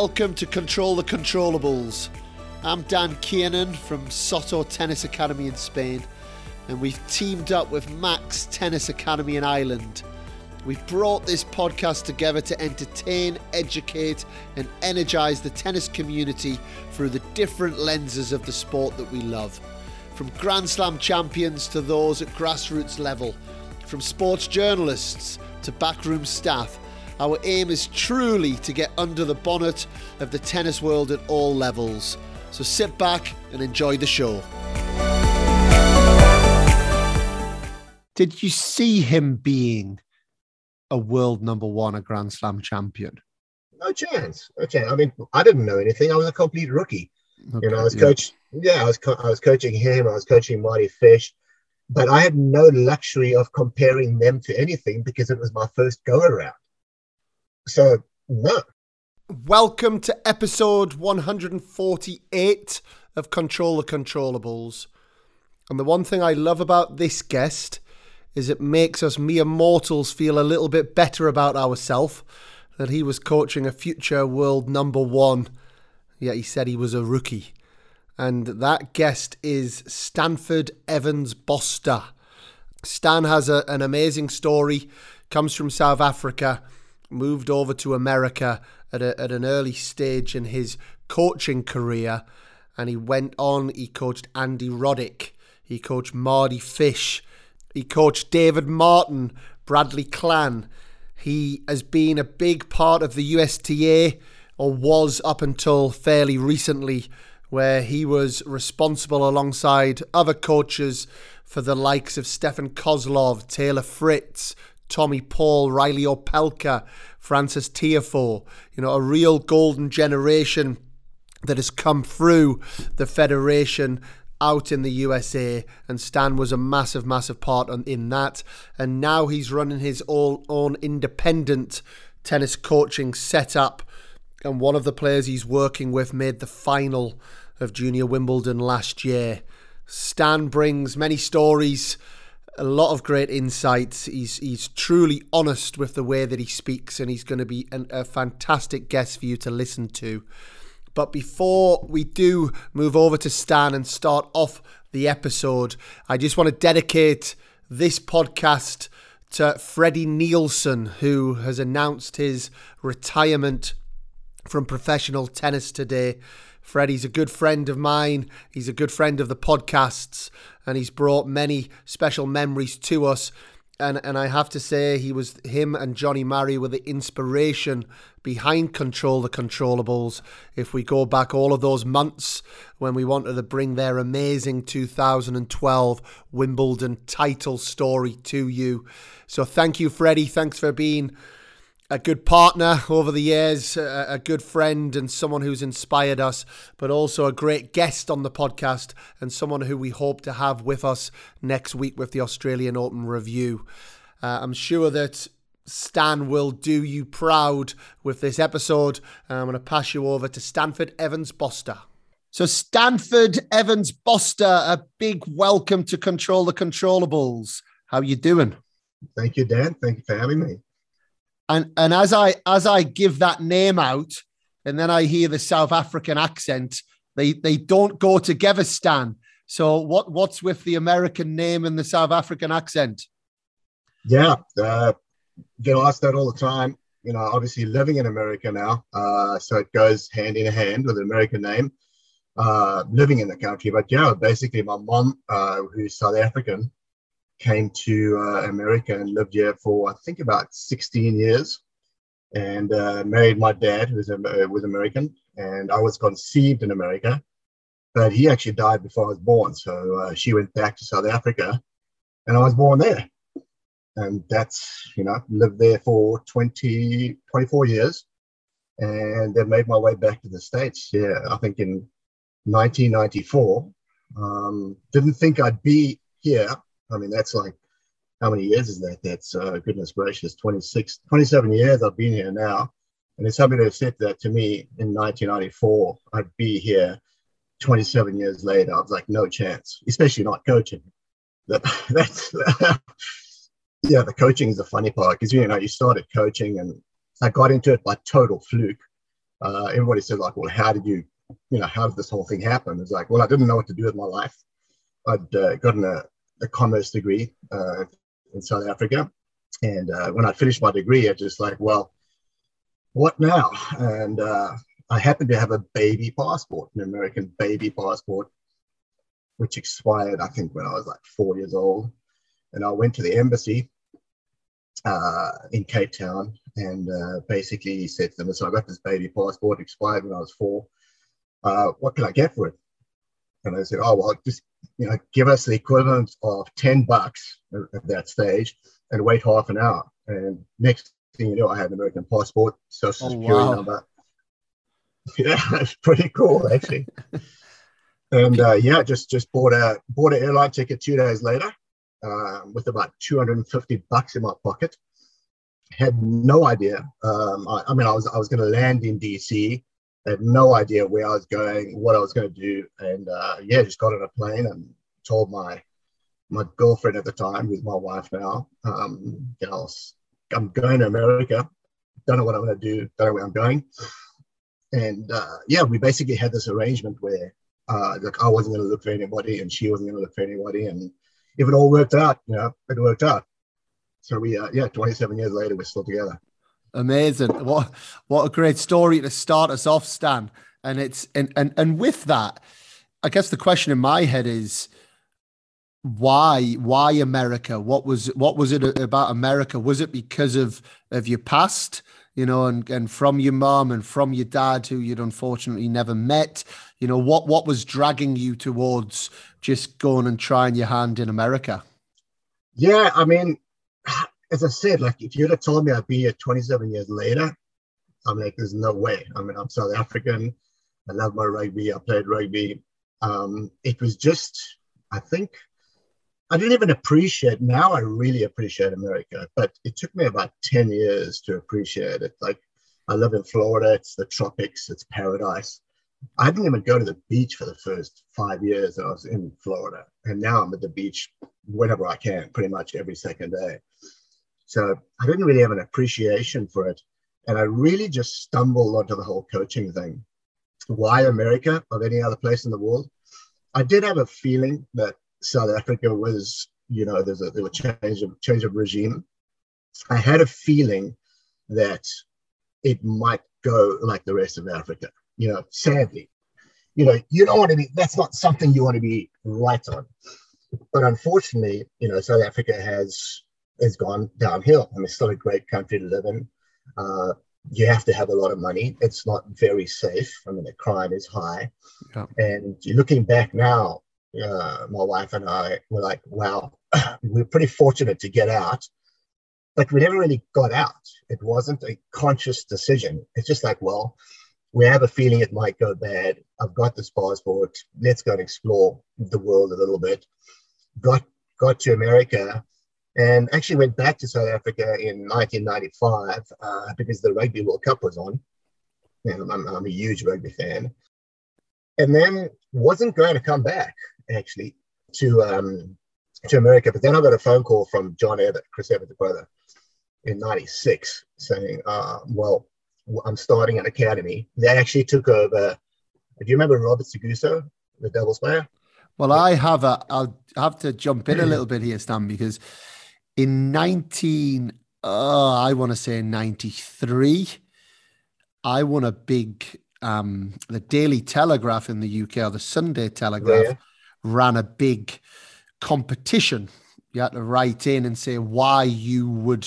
Welcome to Control the Controllables. I'm Dan Kiernan from Soto Tennis Academy in Spain, and we've teamed up with Max Tennis Academy in Ireland. We've brought this podcast together to entertain, educate, and energise the tennis community through the different lenses of the sport that we love. From Grand Slam champions to those at grassroots level, from sports journalists to backroom staff, our aim is truly to get under the bonnet of the tennis world at all levels. So sit back and enjoy the show. Did you see him being a world number one, a Grand Slam champion? No chance. Okay. I mean, I didn't know anything. I was a complete rookie. Okay, you know, I was coach. Yeah, I was coaching him. I was coaching Mardy Fish. But I had no luxury of comparing them to anything because it was my first go around. So, no. Welcome to episode 148 of Control the Controllables. And the one thing I love about this guest is it makes us mere mortals feel a little bit better about ourselves, that he was coaching a future world number one, yet he said he was a rookie. And that guest is Stanford Evans Boster. Stan has an amazing story, comes from South Africa, moved over to America at an early stage in his coaching career, and he went on, he coached Andy Roddick, he coached Mardy Fish, he coached David Martin, Bradley Klan. He has been a big part of the USTA, or was up until fairly recently, where he was responsible alongside other coaches for the likes of Stefan Kozlov, Taylor Fritz, Tommy Paul, Reilly Opelka, Francis Tiafoe, you know, a real golden generation that has come through the federation out in the USA, and Stan was a massive, massive part in that. And now he's running his own independent tennis coaching setup, and one of the players he's working with made the final of Junior Wimbledon last year. Stan brings many stories, a lot of great insights. He's truly honest with the way that he speaks, and he's going to be a fantastic guest for you to listen to. But before we do move over to Stan and start off the episode, I just want to dedicate this podcast to Freddie Nielsen, who has announced his retirement from professional tennis today. Freddie's a good friend of mine. He's a good friend of the podcasts, and he's brought many special memories to us. And I have to say, him and Johnny Murray were the inspiration behind Control the Controllables. If we go back all of those months when we wanted to bring their amazing 2012 Wimbledon title story to you. So thank you, Freddie. Thanks for being a good partner over the years, a good friend and someone who's inspired us, but also a great guest on the podcast and someone who we hope to have with us next week with the Australian Open review. I'm sure that Stan will do you proud with this episode. I'm going to pass you over to Stanford Evans Boster. So Stanford Evans Boster, a big welcome to Control the Controllables. How are you doing? Thank you, Dan. Thank you for having me. And as I give that name out, and then I hear the South African accent, they don't go together, Stan. So what's with the American name and the South African accent? Yeah, get asked that all the time. You know, obviously living in America now, so it goes hand in hand with the American name. Living in the country, but yeah, basically my mom, who's South African, came to America and lived here for, I think, about 16 years, and married my dad, who was American, and I was conceived in America, but he actually died before I was born, so she went back to South Africa, and I was born there, and that's, you know, lived there for 24 years, and then made my way back to the States, yeah, I think in 1994. Didn't think I'd be here. I mean, that's like, how many years is that? That's, goodness gracious, 27 years I've been here now. And if somebody had said that to me in 1994, I'd be here 27 years later. I was like, no chance, especially not coaching. Yeah, the coaching is the funny part because, you know, you started coaching and I got into it by total fluke. everybody said, like, well, how did you, how did this whole thing happen? It's like, well, I didn't know what to do with my life. I'd gotten a commerce degree in South Africa. And when I finished my degree, I just like, well, what now? And I happened to have a baby passport, an American baby passport, which expired, I think, when I was like 4 years old. And I went to the embassy in Cape Town and basically said to them, so I got this baby passport, expired when I was four. What can I get for it? And they said, oh, well, just, give us the equivalent of $10 at that stage and wait half an hour. And next thing you know, I had an American passport, social security number. Yeah, it's pretty cool, actually. And yeah, just bought an airline ticket 2 days later with about $250 in my pocket. Had no idea. I was going to land in DC. Had no idea where I was going, what I was going to do, and just got on a plane and told my girlfriend at the time, who's my wife now, I'm going to America. Don't know what I'm going to do. Don't know where I'm going. And we basically had this arrangement where I wasn't going to look for anybody, and she wasn't going to look for anybody. And if it all worked out, it worked out. So we, 27 years later, we're still together. Amazing. What a great story to start us off, Stan. And it's and with that, I guess the question in my head is why America? What was it about America? Was it because of your past, and from your mom and from your dad, who you'd unfortunately never met? What was dragging you towards just going and trying your hand in America? Yeah, I mean, as I said, like, if you'd have told me I'd be here 27 years later, I'm like, there's no way. I mean, I'm South African. I love my rugby. I played rugby. It was just, I think, I didn't even appreciate, now I really appreciate America, but it took me about 10 years to appreciate it. Like, I live in Florida. It's the tropics. It's paradise. I didn't even go to the beach for the first 5 years that I was in Florida. And now I'm at the beach whenever I can, pretty much every second day. So I didn't really have an appreciation for it. And I really just stumbled onto the whole coaching thing. Why America of any other place in the world? I did have a feeling that South Africa was, there was a change of regime. I had a feeling that it might go like the rest of Africa, sadly. You don't want to be, that's not something you want to be right on. But unfortunately, South Africa has gone downhill, and it's still a great country to live in. You have to have a lot of money. It's not very safe. I mean, the crime is high. Yeah. And looking back now, my wife and I were like, wow, we're pretty fortunate to get out, but we never really got out. It wasn't a conscious decision. It's just like, well, we have a feeling it might go bad. I've got this passport. Let's go and explore the world a little bit. Got to America. And actually went back to South Africa in 1995 because the Rugby World Cup was on. And I'm a huge rugby fan. And then wasn't going to come back, actually, to America. But then I got a phone call from John Evert, Chris Evert's brother, in 96, saying, well, I'm starting an academy. They actually took over. Do you remember Robert Seguso, the doubles player? Well, I'll have to jump in a little bit here, Stan, because in 93, I won a big, the Daily Telegraph in the UK, or the Sunday Telegraph, ran a big competition. You had to write in and say why you were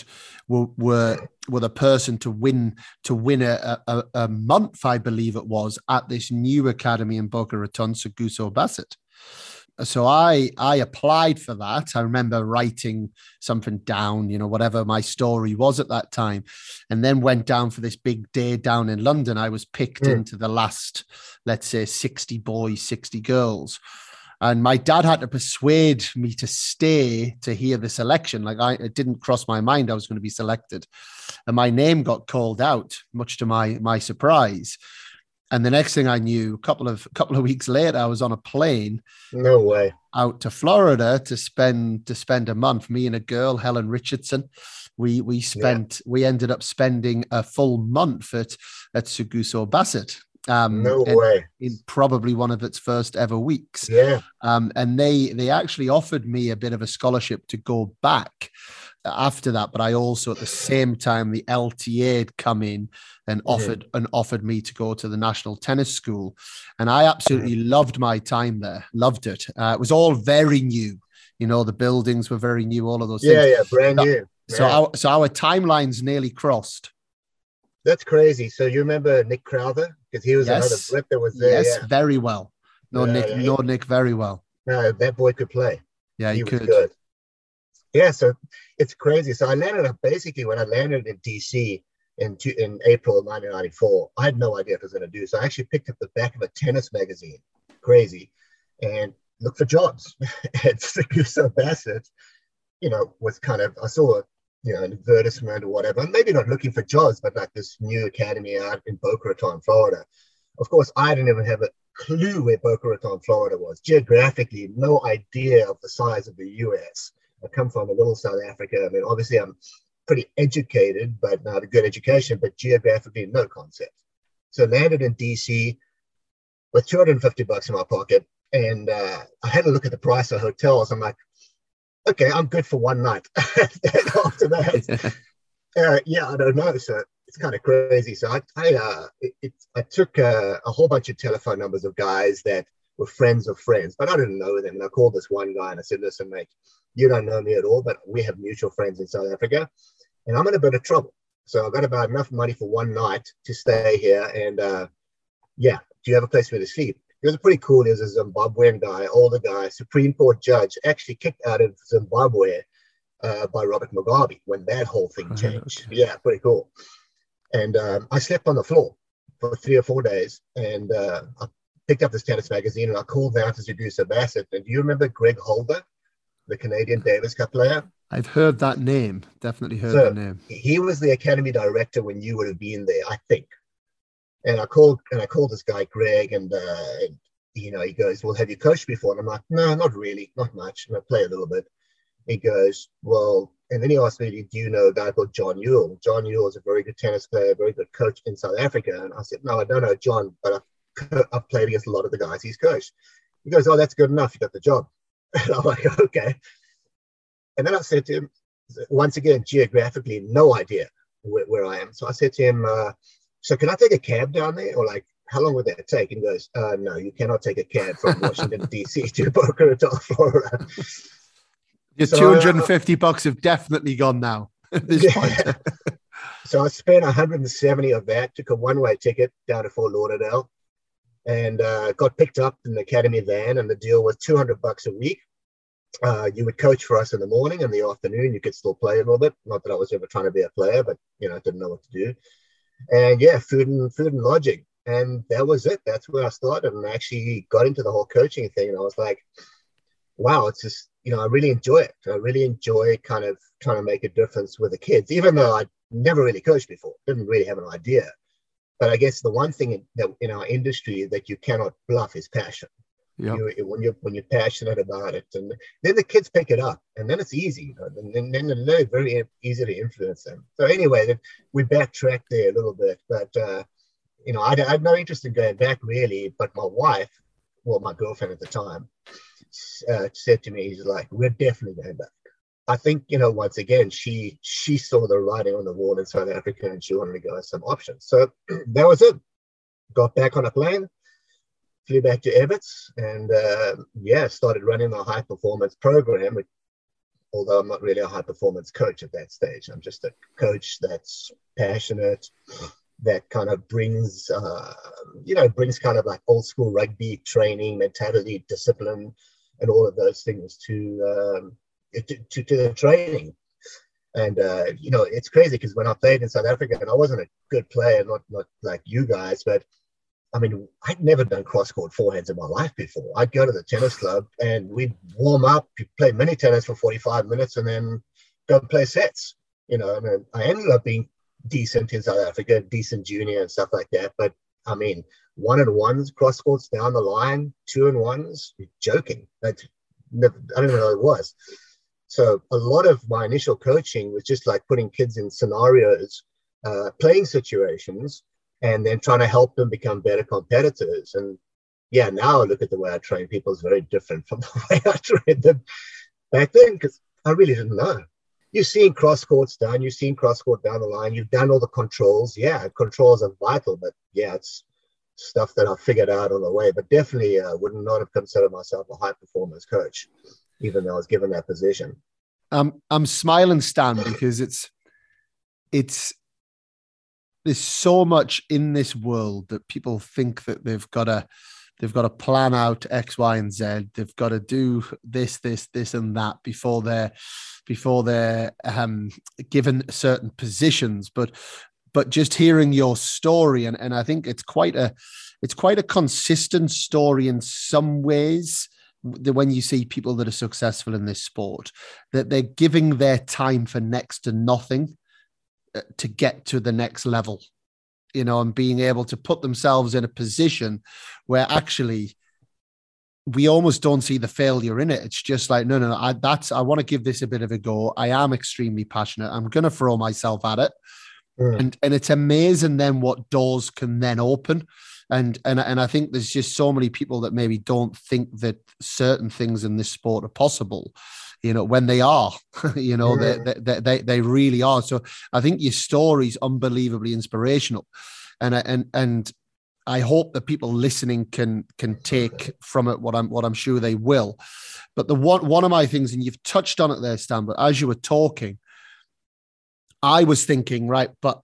the person to win a month, I believe it was, at this new academy in Boca Raton, Seguso Bassett. So I applied for that. I remember writing something down, whatever my story was at that time, and then went down for this big day down in London. I was picked into the last, let's say, 60 boys, 60 girls. And my dad had to persuade me to stay to hear the selection. Like, it didn't cross my mind I was going to be selected. And my name got called out, much to my surprise. And the next thing I knew, a couple of weeks later, I was on a plane. No way. out to Florida to spend a month. Me and a girl, Helen Richardson, we ended up spending a full month at Seguso Bassett. In probably one of its first ever weeks. Yeah. And they actually offered me a bit of a scholarship to go back after that, but I also at the same time the LTA had come in and offered me to go to the National Tennis School, and I absolutely loved my time there. Loved it. It was all very new, the buildings were very new, all of those things. Yeah, brand new. So our timelines nearly crossed. That's crazy. So you remember Nick Crowther, because he was another Brit that was there. Yes, very well. Nick very well. No, that boy could play. Yeah, he could. Good. Yeah, so it's crazy. So I landed up basically when I landed in DC in April of 1994. I had no idea what I was going to do. So I actually picked up the back of a tennis magazine, crazy, and looked for jobs at Seguso Bassett. Was kind of I saw it. An advertisement or whatever, maybe not looking for jobs, but like this new academy out in Boca Raton, Florida. Of course, I didn't even have a clue where Boca Raton, Florida was. Geographically, no idea of the size of the US. I come from a little South Africa. I mean, obviously I'm pretty educated, but not a good education, but geographically, no concept. So landed in DC with $250 in my pocket. And I had a look at the price of hotels. I'm like, okay, I'm good for one night. After that, I don't know. So it's kind of crazy. So I took a whole bunch of telephone numbers of guys that were friends of friends, but I didn't know them. And I called this one guy and I said, listen, mate, you don't know me at all, but we have mutual friends in South Africa and I'm in a bit of trouble. So I've got about enough money for one night to stay here. And do you have a place for me to sleep? He was pretty cool. He was a Zimbabwean guy, older guy, Supreme Court judge, actually kicked out of Zimbabwe by Robert Mugabe when that whole thing changed. Okay. Yeah, pretty cool. And I slept on the floor for 3 or 4 days. And I picked up this tennis magazine and I called down to Seguso Bassett. And do you remember Greg Holder, the Canadian Davis Cup player? I've heard that name. Definitely heard that name. He was the academy director when you would have been there, I think. And I called this guy Greg, and he goes, "Well, have you coached before?" And I'm like, "No, not really, not much. And I play a little bit." He goes, "Well," and then he asked me, "Do you know a guy called John Ewell?" John Ewell is a very good tennis player, very good coach in South Africa. And I said, "No, I don't know John, but I've played against a lot of the guys he's coached." He goes, "Oh, that's good enough. You got the job." And I'm like, "Okay." And then I said to him, once again, geographically, no idea where I am. So I said to him, "So can I take a cab down there?" Or like, how long would that take? And he goes, "No, you cannot take a cab from Washington, D.C. to Boca Raton, Florida." Your $250 have definitely gone now at this point. So I spent $170 of that, took a one-way ticket down to Fort Lauderdale, and got picked up in the academy van, and the deal was $200 a week. You would coach for us in the morning and the afternoon. You could still play a little bit. Not that I was ever trying to be a player, but, I didn't know what to do. And food and lodging, and that was it. That's where I started, and I actually got into the whole coaching thing. And I was like, wow, it's just I really enjoy it. I really enjoy kind of trying to make a difference with the kids, even though I never really coached before, didn't really have an idea. But I guess the one thing that in our industry that you cannot bluff is passion. Yeah. When you're passionate about it, and then the kids pick it up, and then it's easy, and then they're very easy to influence them. So anyway, we backtracked there a little bit, but I had no interest in going back really. But my wife, my girlfriend at the time, said to me, "He's like, we're definitely going back." I think once again she saw the writing on the wall in South Africa, and she wanted to go with some options. So that was it. Got back on a plane. Flew back to Everts and started running a high performance program. Although I'm not really a high performance coach at that stage, I'm just a coach that's passionate, that kind of brings brings kind of like old school rugby training, mentality, discipline, and all of those things to the training. And it's crazy because when I played in South Africa, and I wasn't a good player, not like you guys, but I mean, I'd never done cross-court forehands in my life before. I'd go to the tennis club and we'd warm up, play mini tennis for 45 minutes and then go play sets. And I ended up being decent in South Africa, decent junior and stuff like that. But, I mean, 1-on-1s, cross-courts down the line, 2-on-1s, you're joking. That I didn't know it was. So a lot of my initial coaching was just like putting kids in scenarios, playing situations, and then trying to help them become better competitors. And yeah, now I look at the way I train people is very different from the way I trained them back then, because I really didn't know. You've seen cross courts done, you've seen cross court down the line, you've done all the controls. Yeah, controls are vital, but yeah, it's stuff that I figured out on the way. But definitely would not have considered myself a high performance coach, even though I was given that position. I'm smiling, Stan, because it's there's so much in this world that people think that they've got to plan out X, Y, and Z. They've got to do this, and that before they're given certain positions. But just hearing your story, and I think it's quite a consistent story in some ways. That when you see people that are successful in this sport, that they're giving their time for next to nothing to get to the next level, you know, and being able to put themselves in a position where actually we almost don't see the failure in it. It's just like, no, I want to give this a bit of a go. I am extremely passionate. I'm going to throw myself at it. Mm. And it's amazing then what doors can then open. And I think there's just so many people that maybe don't think that certain things in this sport are possible, you know, when they are, you know, yeah. They really are. So I think your story's unbelievably inspirational. And I hope that people listening can take from it what I'm sure they will. But the one of my things, and you've touched on it there, Stan, but as you were talking, I was thinking, right, but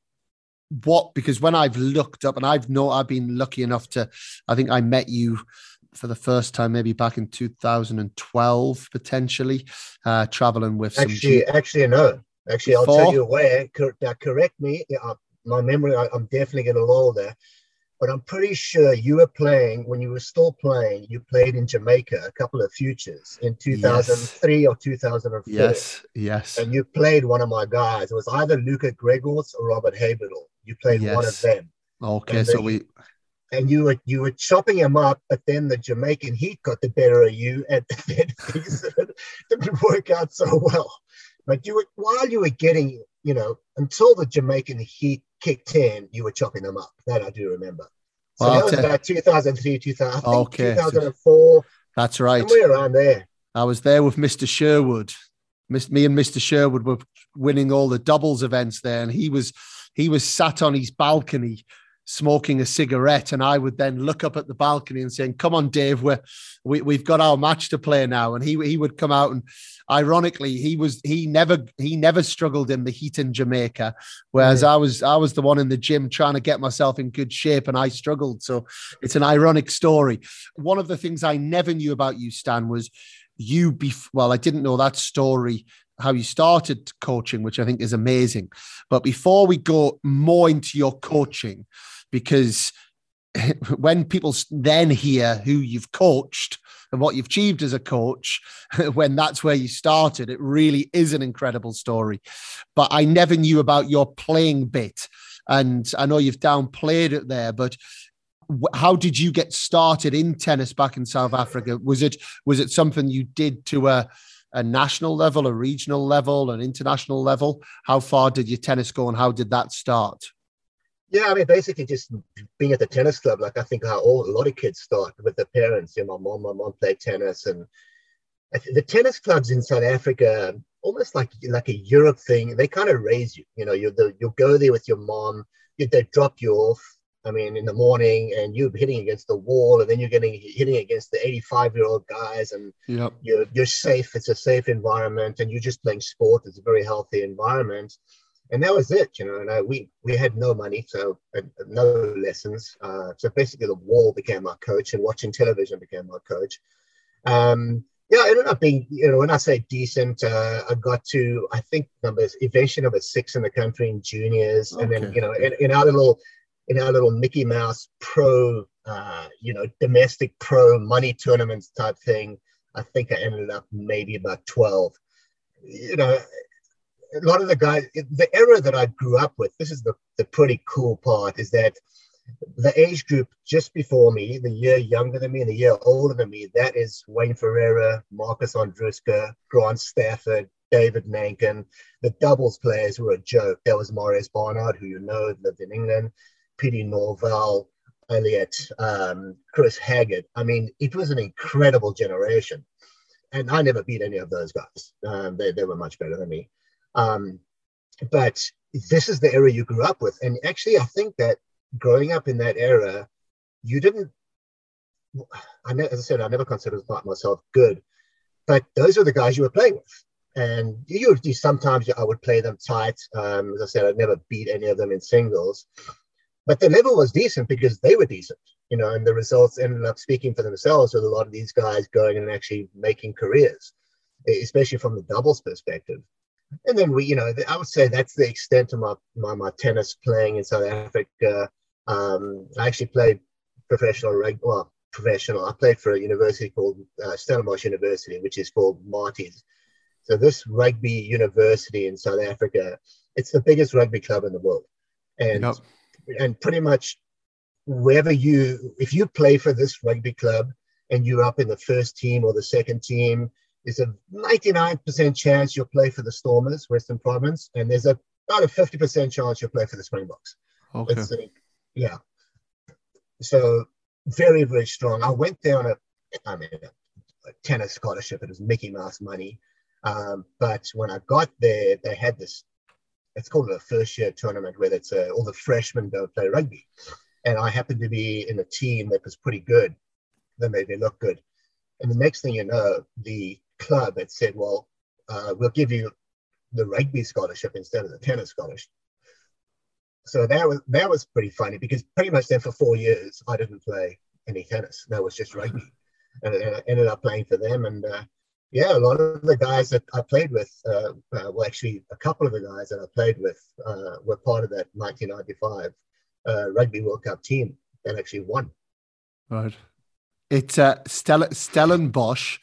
because when I've looked up, and I've been lucky enough to, I think I met you for the first time maybe back in 2012 potentially, traveling with Actually, I'll tell you where. Now, correct me, my memory. I'm definitely getting a lull there, but I'm pretty sure you were playing when you were still playing. You played in Jamaica a couple of futures in 2003 or 2004. Yes. And you played one of my guys. It was either Luca Gregors or Robert Haberl. You played one of them. Okay, so and you were chopping him up, but then the Jamaican heat got the better of you, and then things didn't work out so well. But while you were getting, you know, until the Jamaican heat kicked in, you were chopping them up. That I do remember. So that was about 2003, 2004. That's right. Somewhere around there. I was there with Mr. Sherwood. Me and Mr. Sherwood were winning all the doubles events there, and he was sat on his balcony smoking a cigarette, and I would then look up at the balcony and saying, "Come on, Dave, we've got our match to play now." And he would come out, and ironically, he never struggled in the heat in Jamaica, whereas I was the one in the gym trying to get myself in good shape, and I struggled. So it's an ironic story. One of the things I never knew about you, Stan, was I didn't know that story, how you started coaching, which I think is amazing. But before we go more into your coaching, because when people then hear who you've coached and what you've achieved as a coach, when that's where you started, it really is an incredible story. But I never knew about your playing bit. And I know you've downplayed it there, but how did you get started in tennis back in South Africa? Was it something you did to a national level, a regional level, an international level? How far did your tennis go, and how did that start? Yeah, I mean, basically just being at the tennis club, like I think a lot of kids start with their parents. You know, my mom played tennis, and the tennis clubs in South Africa, almost like a Europe thing, they kind of raise you. You know, you'll go there with your mom, they drop you off, I mean, in the morning, and you're hitting against the wall, and then you're hitting against the 85-year-old guys, and you're safe. It's a safe environment, and you're just playing sport. It's a very healthy environment. And that was it, you know, and we had no money, so no lessons. So basically the wall became our coach, and watching television became our coach. I ended up being, you know, when I say decent, I got to, I think, eventually number 6 in the country in juniors. Okay. And then, you know, in our little Mickey Mouse pro, you know, domestic pro money tournaments type thing, I think I ended up maybe about 12, you know. A lot of the guys, the era that I grew up with, this is the pretty cool part, is that The age group just before me, the year younger than me and the year older than me, that is Wayne Ferreira, Marcus Andruska, Grant Stafford, David Mankin. The doubles players were a joke. That was Marius Barnard, who you know lived in England, P.D. Norval, Elliott, Chris Haggard. I mean, it was an incredible generation. And I never beat any of those guys. They were much better than me. But this is the era you grew up with. And actually, I think that growing up in that era, you didn't, as I said, I never considered myself good, but those were the guys you were playing with. And you sometimes I would play them tight. As I said, I'd never beat any of them in singles, but the level was decent because they were decent, you know, and the results ended up speaking for themselves with a lot of these guys going and actually making careers, especially from the doubles perspective. And then we, you know, I would say that's the extent of my tennis playing in South Africa. I actually played professional. I played for a university called Stellenbosch University, which is called Marty's. So this rugby university in South Africa, it's the biggest rugby club in the world. And yep. And pretty much wherever if you play for this rugby club and you're up in the first team or the second team, there's a 99% chance you'll play for the Stormers, Western Province, and there's about a 50% chance you'll play for the Springboks. Okay. Yeah. So very, very strong. I went there on a tennis scholarship. It was Mickey Mouse money. But when I got there, they had this, it's called a first-year tournament, where it's all the freshmen go play rugby. And I happened to be in a team that was pretty good. That made me look good. And the next thing you know, the club had said, well, we'll give you the rugby scholarship instead of the tennis scholarship. So that was pretty funny, because pretty much then for 4 years I didn't play any tennis. That was just rugby, and I ended up playing for them. And a lot of the guys that I played with, actually a couple of the guys that I played with were part of that 1995 Rugby World Cup team that actually won. Right. It's Stellenbosch.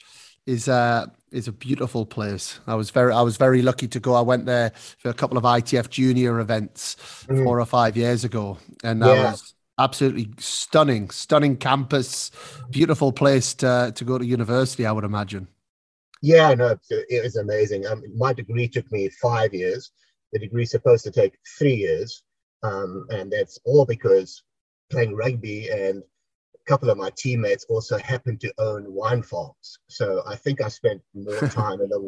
Is a beautiful place. I was very lucky to go. I went there for a couple of ITF junior events 4 or 5 years ago, and that was absolutely stunning campus, beautiful place to go to university, I would imagine. Yeah, no, it was amazing. My degree took me 5 years. The degree's supposed to take 3 years, and that's all because playing rugby and couple of my teammates also happened to own wine farms, so I think I spent more time in the.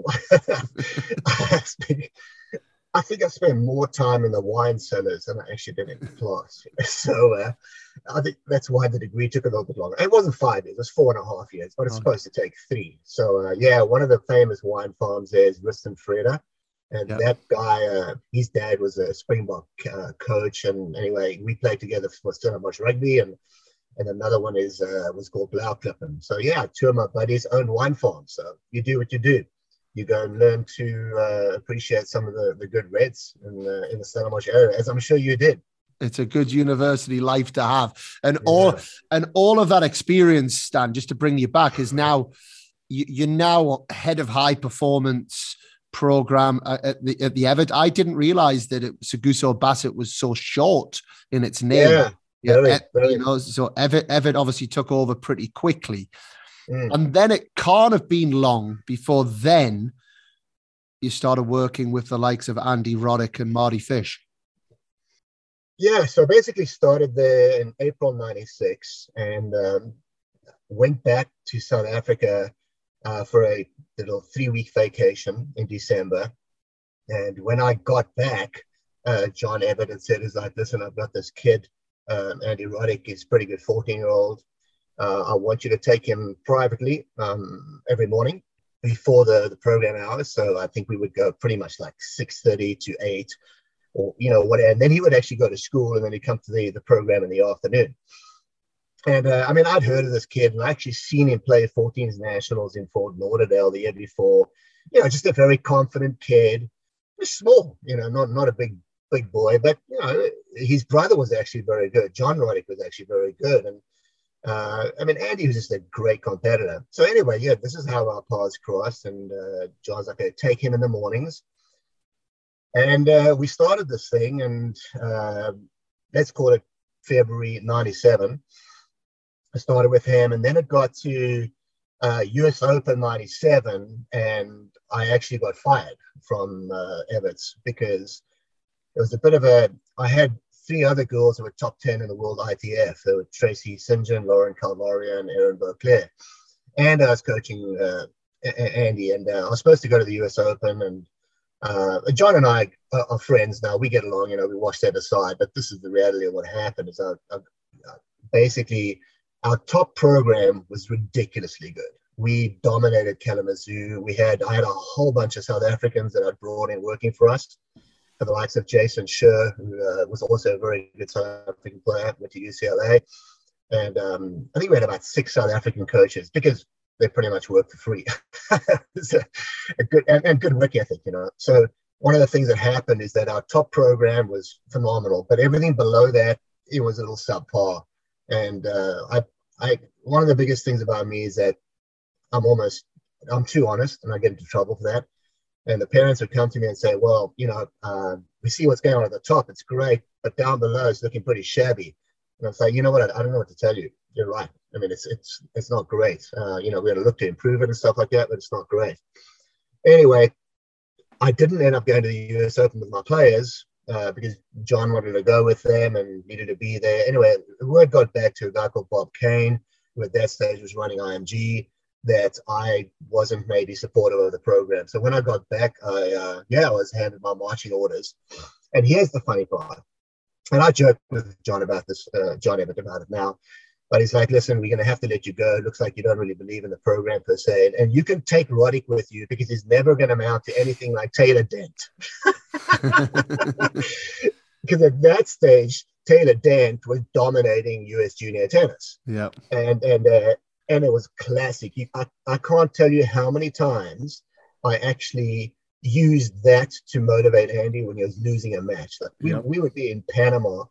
I think I spent more time in the wine cellars than I actually did in class. So I think that's why the degree took a little bit longer. It wasn't 5 years; it was 4.5 years, but it's supposed to take 3. So one of the famous wine farms there is Riston Freda, and that guy, his dad was a Springbok coach, and anyway, we played together for Stellenbosch Rugby. And another one was called Blauklippen. So two of my buddies own wine farms. So you do what you do. You go and learn to appreciate some of the good reds in the Stellenbosch area, as I'm sure you did. It's a good university life to have. And all of that experience, Stan, just to bring you back, is now, you're now head of high performance program at the Evert. I didn't realize that Seguso Bassett was so short in its name. Yeah. Yeah, brilliant. You know, so Evert obviously took over pretty quickly, and then it can't have been long before then you started working with the likes of Andy Roddick and Mardy Fish. Yeah, so I basically started there in April '96 and went back to South Africa for a little 3-week vacation in December. And when I got back, John Evert had said, "Is like, listen, I've got this kid." Andy Roddick is a pretty good 14-year-old. I want you to take him privately every morning before the program hours. So I think we would go pretty much like 6:30 to 8 or, you know, whatever. And then he would actually go to school and then he'd come to the program in the afternoon. And, I mean, I'd heard of this kid and I actually seen him play 14s Nationals in Fort Lauderdale the year before. You know, just a very confident kid. Just small, you know, not a big boy, but you know, his brother was actually very good. John Roddick was actually very good, and I mean, Andy was just a great competitor. So anyway, this is how our paths crossed, and John's like, okay, take him in the mornings, and we started this thing, and let's call it February 97. I started with him, and then it got to US Open 97, and I actually got fired from Everts because it was a bit of a, I had three other girls who were top 10 in the world ITF. There were Tracy St. John, Lauren Calmaria, and Erin Beauclair. And I was coaching Andy, and I was supposed to go to the US Open, and John and I are friends now. We get along, you know, we wash that aside, but this is the reality of what happened. Is basically our top program was ridiculously good. We dominated Kalamazoo. I had a whole bunch of South Africans that I'd brought in working for us, for the likes of Jason Scher, who was also a very good South African player, went to UCLA. And I think we had about 6 South African coaches because they pretty much work for free. It's a good and good work ethic, you know. So one of the things that happened is that our top program was phenomenal, but everything below that, it was a little subpar. And one of the biggest things about me is that I'm too honest, and I get into trouble for that. And the parents would come to me and say, well, you know, we see what's going on at the top. It's great, but down below it's looking pretty shabby. And I was like, you know what? I don't know what to tell you. You're right. I mean, it's not great. You know, we're going to look to improve it and stuff like that, but it's not great. Anyway, I didn't end up going to the US Open with my players because John wanted to go with them and needed to be there. Anyway, the word got back to a guy called Bob Kane, who at that stage was running IMG, that I wasn't maybe supportive of the program. So when I got back, I was handed my marching orders. And here's the funny part. And I joked with John about this, John Evert about it now, but he's like, listen, we're going to have to let you go. It looks like you don't really believe in the program per se. And you can take Roddick with you because he's never going to amount to anything like Taylor Dent. Because at that stage, Taylor Dent was dominating US junior tennis. Yeah. And it was classic. I can't tell you how many times I actually used that to motivate Andy when he was losing a match. Like we would be in Panama,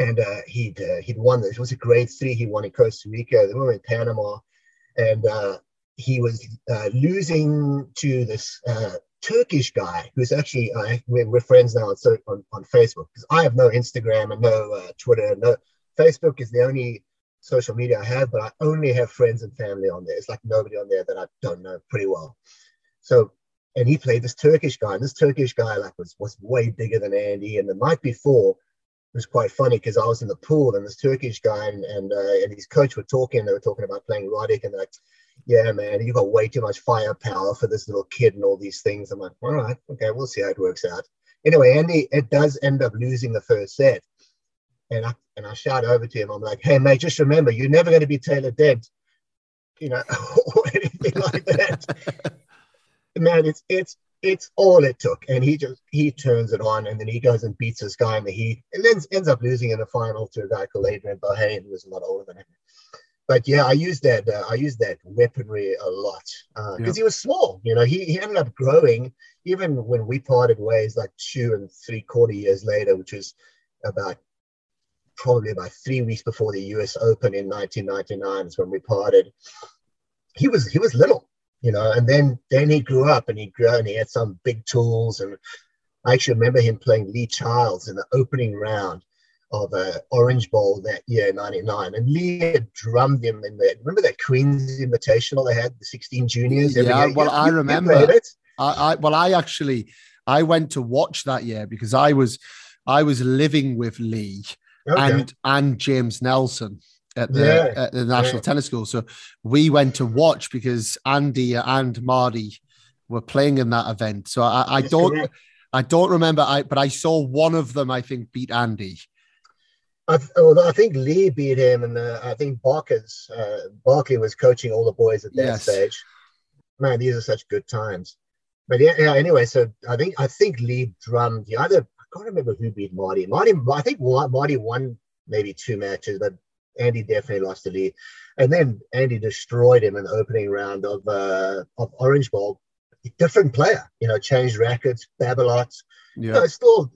and he'd won this. It was a grade 3. He won in Costa Rica. Then we were in Panama, and he was losing to this Turkish guy who's actually we're friends now on Facebook, because I have no Instagram and no Twitter. No, Facebook is the only social media I have, but I only have friends and family on there. It's like nobody on there that I don't know pretty well. So, and he played this Turkish guy, and this Turkish guy like was way bigger than Andy. And the night before, it was quite funny because I was in the pool, and this Turkish guy and his coach were talking. They were talking about playing Roddick, and they're like, "Yeah, man, you got way too much firepower for this little kid and all these things." I'm like, "All right, okay, we'll see how it works out." Anyway, Andy, it does end up losing the first set. And I shout over to him. I'm like, hey, mate, just remember, you're never going to be Taylor Dent, you know, or anything like that. Man, it's all it took. And he turns it on, and then he goes and beats this guy in the heat, and then ends up losing in the final to a guy called Adrian Bohane, who was a lot older than him. But yeah, I used that weaponry a lot because he was small. You know, he ended up growing even when we parted ways, like 2 and 3/4 years later, which was probably about 3 weeks before the US Open in 1999 is when we parted. He was little, you know, and then he grew up, and he had some big tools. And I actually remember him playing Lee Childs in the opening round of Orange Bowl that year, 99. And Lee had drummed him in that. Remember that Queen's Invitational they had, the 16 juniors? Every year? Well, I remember. I went to watch that year because I was living with Lee. Okay. And James Nelson at the National Tennis School. So we went to watch because Andy and Mardy were playing in that event. So I don't remember. But I saw one of them, I think, beat Andy. Although I think Lee beat him, and I think Barkley was coaching all the boys at that stage. Man, these are such good times. But yeah. Anyway, so I think Lee drummed the other. I can't remember who beat Mardy. I think Mardy won maybe 2 matches, but Andy definitely lost the lead. And then Andy destroyed him in the opening round of Orange Bowl. Different player, you know, changed rackets, Babolat. Yeah, no, still,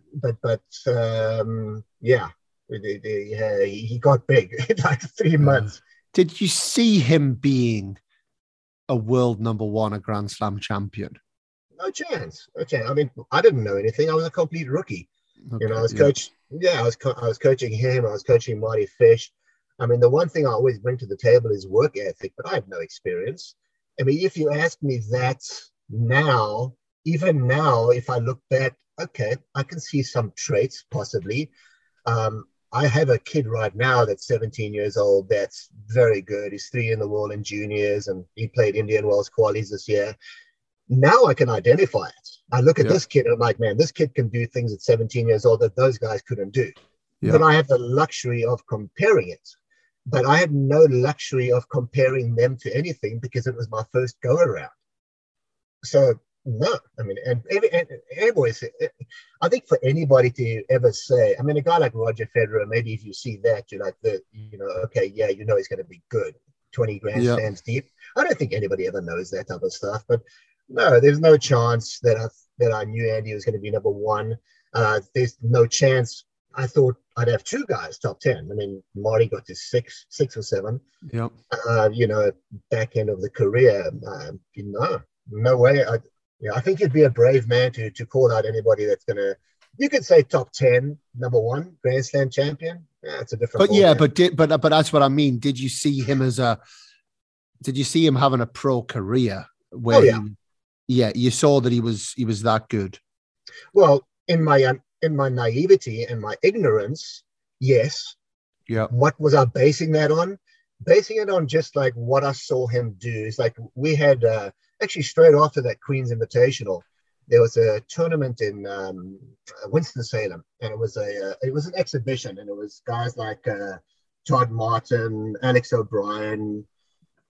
he got big in like 3 months. Did you see him being a world number 1, a Grand Slam champion? No chance. I mean, I didn't know anything. I was a complete rookie. Okay. You know, I was coach. Yeah, I was coaching him. I was coaching Mardy Fish. I mean, the one thing I always bring to the table is work ethic, but I have no experience. I mean, if you ask me that now, even now, if I look back, okay, I can see some traits possibly. I have a kid right now that's 17 years old that's very good. He's 3 in the world in juniors, and he played Indian Wells Qualies this year. Now I can identify it. I look at this kid and I'm like, man, this kid can do things at 17 years old that those guys couldn't do. Yeah. But I have the luxury of comparing it. But I had no luxury of comparing them to anything because it was my first go around. So, no, I mean, I think for anybody to ever say, I mean, a guy like Roger Federer, maybe if you see that, you're like, okay, yeah, you know he's going to be good, 20 grand slams deep. I don't think anybody ever knows that type of stuff. But, no, there's no chance that I knew Andy was going to be number one. There's no chance. I thought I'd have 2 guys top 10. I mean, Marty got to 6 or 7. Yeah. You know, back end of the career. No way. I think you'd be a brave man to call out anybody that's going to. You could say top 10, number 1, Grand Slam champion. Yeah, it's a different. But yeah, man. but that's what I mean. Did you see him Did you see him having a pro career? Where you saw that he was that good. Well, in my naivety and my ignorance, yes. Yeah. What was I basing that on? Basing it on just like what I saw him do. It's like we had actually straight after that Queen's Invitational, there was a tournament in Winston-Salem, and it was an exhibition, and it was guys like Todd Martin, Alex O'Brien,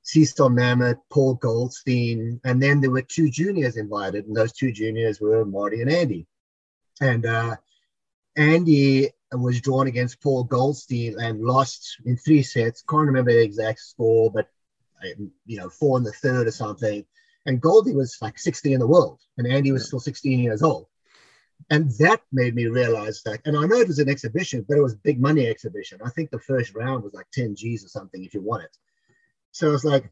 Seastore Mamet, Paul Goldstein, and then there were 2 juniors invited, and those 2 juniors were Marty and Andy. And Andy was drawn against Paul Goldstein and lost in 3 sets. Can't remember the exact score, but 4 in the third or something. And Goldie was like 60 in the world, and Andy was still 16 years old. And that made me realize that. And I know it was an exhibition, but it was a big money exhibition. I think the first round was like 10 G's or something if you won it. So I was like,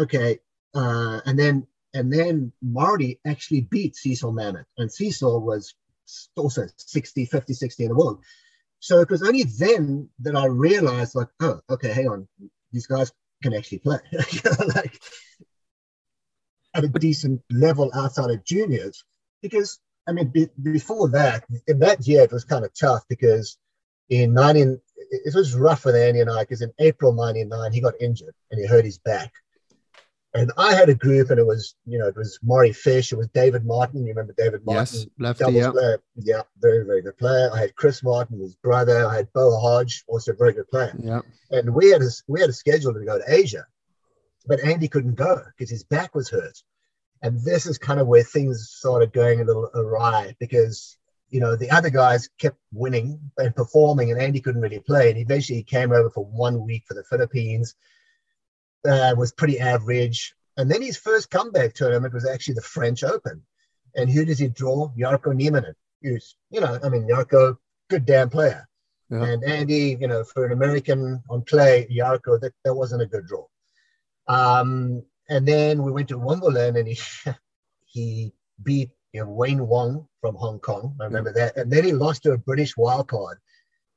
okay. And then Marty actually beat Cecil Mamet, and Cecil was also 50, 60 in the world. So it was only then that I realized, like, oh, okay, hang on, these guys can actually play like at a decent level outside of juniors. Because I mean, before that, in that year, it was kind of tough because it was rough with Andy and I, because in April 99 he got injured and he hurt his back. And I had a group, and it was Mardy Fish, it was David Martin. You remember David Martin? Yes, lefty, yeah. Player. Yeah, very, very good player. I had Chris Martin, his brother. I had Bo Hodge, also a very good player. Yeah. And we had a schedule to go to Asia, but Andy couldn't go because his back was hurt. And this is kind of where things started going a little awry because, the other guys kept winning and performing, and Andy couldn't really play. And eventually he came over for 1 week for the Philippines. Was pretty average. And then his first comeback tournament was actually the French Open. And who does he draw? Jarko Niemann, who's, Jarko, good damn player. Yeah. And Andy, for an American on clay, Jarko, that wasn't a good draw. And then we went to Wimbledon, and he beat Wayne Wong from Hong Kong. I remember that. And then he lost to a British wild card.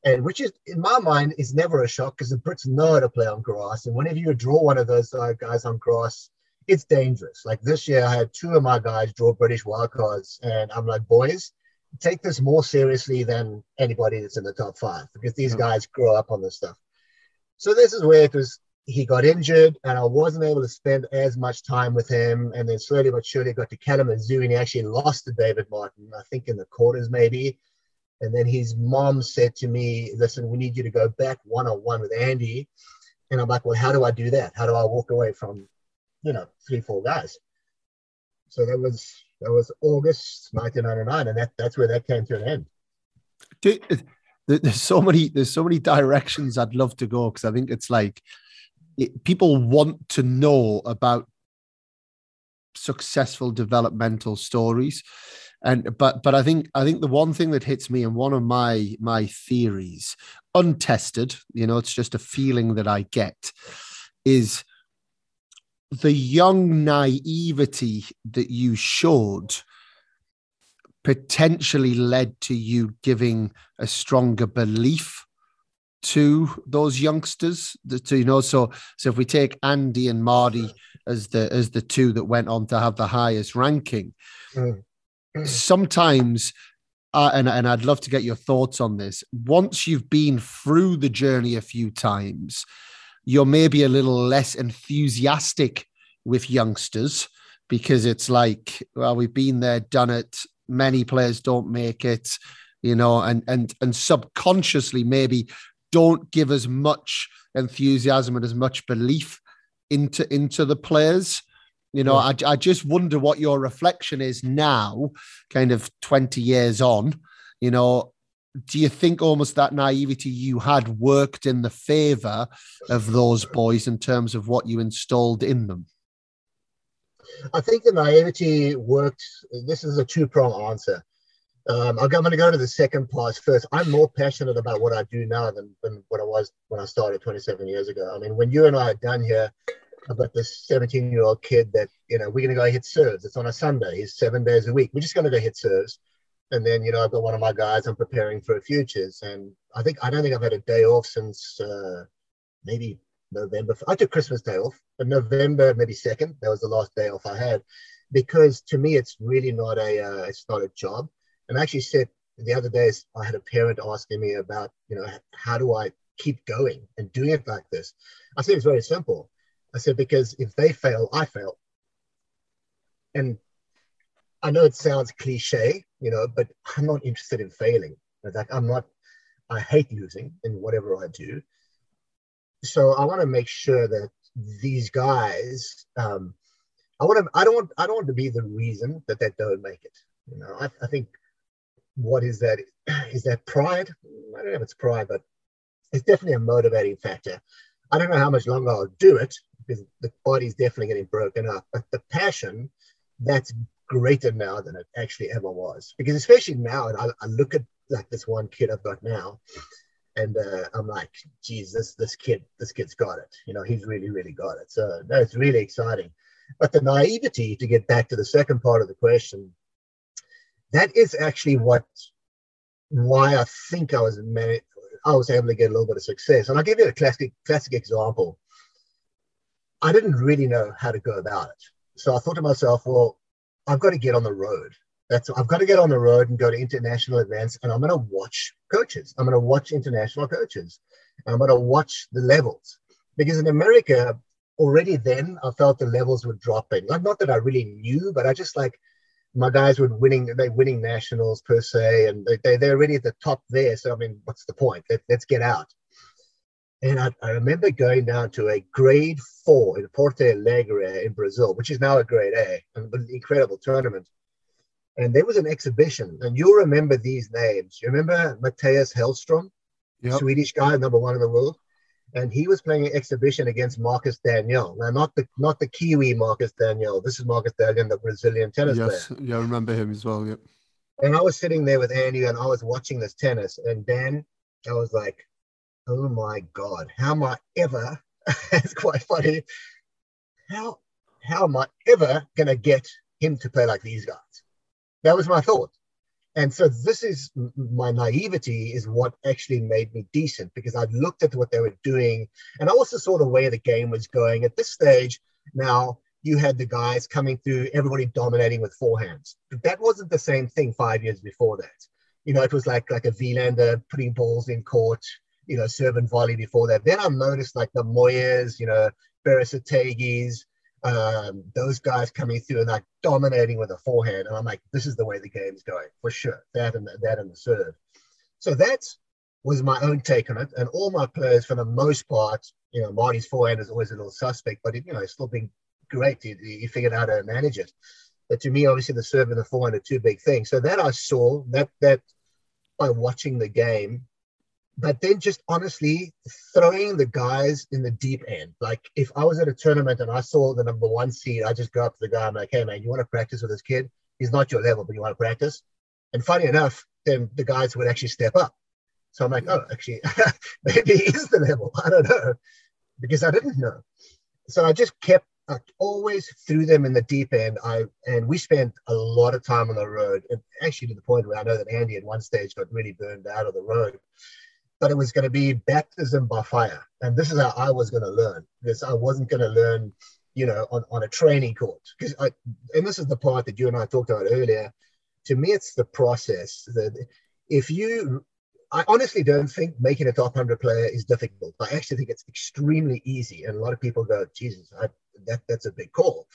And which is, in my mind, is never a shock because the Brits know how to play on grass. And whenever you draw one of those guys on grass, it's dangerous. Like this year, I had 2 of my guys draw British wildcards. And I'm like, boys, take this more seriously than anybody that's in the top 5 because these guys grow up on this stuff. So this is where he got injured, and I wasn't able to spend as much time with him. And then slowly but surely got to Kalamazoo, and he actually lost to David Martin, I think in the quarters maybe. And then his mom said to me, listen, we need you to go back 1-on-1 with Andy. And I'm like, well, how do I do that? How do I walk away from, 3-4 guys? So that was August 1999. And that's where that came to an end. Dude, there's so many directions I'd love to go. 'Cause I think it's like people want to know about successful developmental stories. And but I think the one thing that hits me, and one of my theories, untested, it's just a feeling that I get, is the young naivety that you showed potentially led to you giving a stronger belief to those youngsters? To, you know, so if we take Andy and Mardy as the two that went on to have the highest ranking, sometimes, and I'd love to get your thoughts on this, once you've been through the journey a few times, you're maybe a little less enthusiastic with youngsters because it's like, well, we've been there, done it. Many players don't make it, you know, and subconsciously maybe don't give as much enthusiasm and as much belief into the players. You know, yeah. I just wonder what your reflection is now, kind of 20 years on. You know, do you think almost that naivety you had worked in the favor of those boys in terms of what you installed in them? I think the naivety worked. This is a two-pronged answer. I'm going to go to the second part first. I'm more passionate about what I do now than what I was when I started 27 years ago. I mean, when you and I are done here, I've got this 17-year-old kid that, you know, we're going to go hit serves. It's on a Sunday. He's 7 days a week. We're just going to go hit serves. And then, you know, I've got one of my guys I'm preparing for futures. And I don't think I've had a day off since maybe November. I took Christmas day off, but November, maybe 2nd, that was the last day off I had, because to me, it's really not a job. And I actually said the other day, I had a parent asking me about, you know, how do I keep going and doing it like this? I said, it's very simple. I said, because if they fail, I fail. And I know it sounds cliche, you know, but I'm not interested in failing. Like I hate losing in whatever I do. So I want to make sure that these guys, I don't want to be the reason that they don't make it. You know, I think what is that? Is that pride? I don't know if it's pride, but it's definitely a motivating factor. I don't know how much longer I'll do it because the body's definitely getting broken up. But the passion, that's greater now than it actually ever was. Because especially now, and I look at like this one kid I've got now, and I'm like, geez, this kid's got it. You know, he's really, really got it. So no, it's really exciting. But the naivety, to get back to the second part of the question, that is actually why I think I was able to get a little bit of success. And I'll give you a classic example. I didn't really know how to go about it. So I thought to myself, well, I've got to get on the road. I've got to get on the road and go to international events, and I'm going to watch coaches. I'm going to watch international coaches. I'm going to watch the levels. Because in America, already then, I felt the levels were dropping. Like, not that I really knew, but I just like, my guys were winning nationals per se, and they're already at the top there. So, I mean, what's the point? Let's get out. And I remember going down to a grade 4 in Porto Alegre in Brazil, which is now a grade A, an incredible tournament. And there was an exhibition, and you'll remember these names. You remember Matthias Hellstrom, yep. Swedish guy, number one in the world? And he was playing an exhibition against Marcus Daniel. Now, not the Kiwi Marcus Daniel. This is Marcus Daniel, the Brazilian tennis player. Yes, yeah, I remember him as well, yeah. And I was sitting there with Andy, and I was watching this tennis. And Dan, I was like, oh, my God, how am I ever – it's quite funny. How am I ever going to get him to play like these guys? That was my thought. And so this is my naivety is what actually made me decent, because I looked at what they were doing, and I also saw the way the game was going. At this stage, now you had the guys coming through, everybody dominating with forehands. But that wasn't the same thing 5 years before that. You know, it was like a Wielander putting balls in court, you know, serve and volley before that. Then I noticed like the Moyers, you know, Berisategis, those guys coming through and like dominating with a forehand. And I'm like, this is the way the game's going for sure. That and the serve. So that was my own take on it. And all my players, for the most part, you know, Marty's forehand is always a little suspect, but it, you know, it's still been great. He figured out how to manage it. But to me, obviously the serve and the forehand are two big things. So that I saw that by watching the game, but then just honestly throwing the guys in the deep end. Like if I was at a tournament and I saw the number one seed, I just go up to the guy. I'm like, hey man, you want to practice with this kid? He's not your level, but you want to practice? And funny enough, then the guys would actually step up. So I'm like, oh, actually, maybe he is the level. I don't know, because I didn't know. So I just kept I always threw them in the deep end. And we spent a lot of time on the road, and actually to the point where I know that Andy at one stage got really burned out on the road. But it was going to be baptism by fire. And this is how I was going to learn. This I wasn't going to learn, you know, on a training court. And this is the part that you and I talked about earlier. To me, it's the process. I honestly don't think making a top 100 player is difficult. I actually think it's extremely easy. And a lot of people go, Jesus, that's a big call.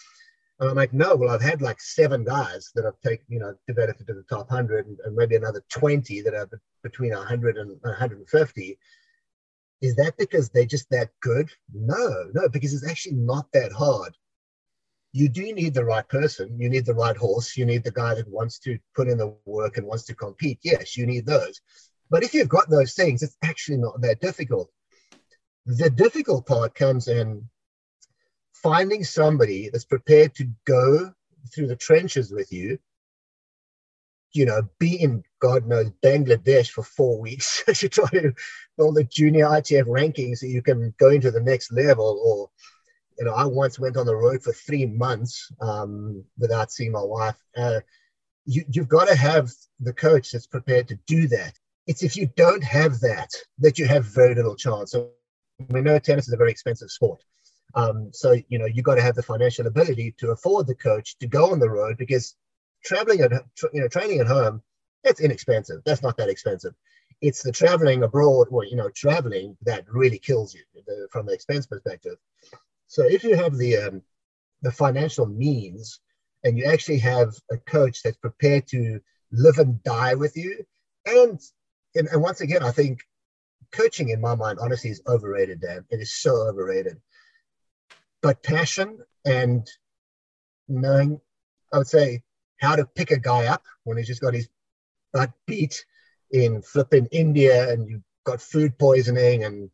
And I'm like, no, well, I've had like 7 guys that I've taken, you know, developed into the top 100 and maybe another 20 that are between 100 and 150. Is that because they're just that good? No, because it's actually not that hard. You do need the right person. You need the right horse. You need the guy that wants to put in the work and wants to compete. Yes, you need those. But if you've got those things, it's actually not that difficult. The difficult part comes in finding somebody that's prepared to go through the trenches with you, you know, be in, God knows, Bangladesh for 4 weeks as you try to build the junior ITF rankings so you can go into the next level. Or, you know, I once went on the road for 3 months without seeing my wife. You've got to have the coach that's prepared to do that. It's if you don't have that you have very little chance. So we know tennis is a very expensive sport. So, you know, you've got to have the financial ability to afford the coach to go on the road, because training at home, that's inexpensive. That's not that expensive. It's the traveling abroad or, you know, traveling that really kills you from the expense perspective. So if you have the financial means and you actually have a coach that's prepared to live and die with you, and once again, I think coaching in my mind, honestly, is overrated, Dan. It is so overrated. But passion and knowing, I would say, how to pick a guy up when he's just got his butt beat in flipping India and you've got food poisoning and,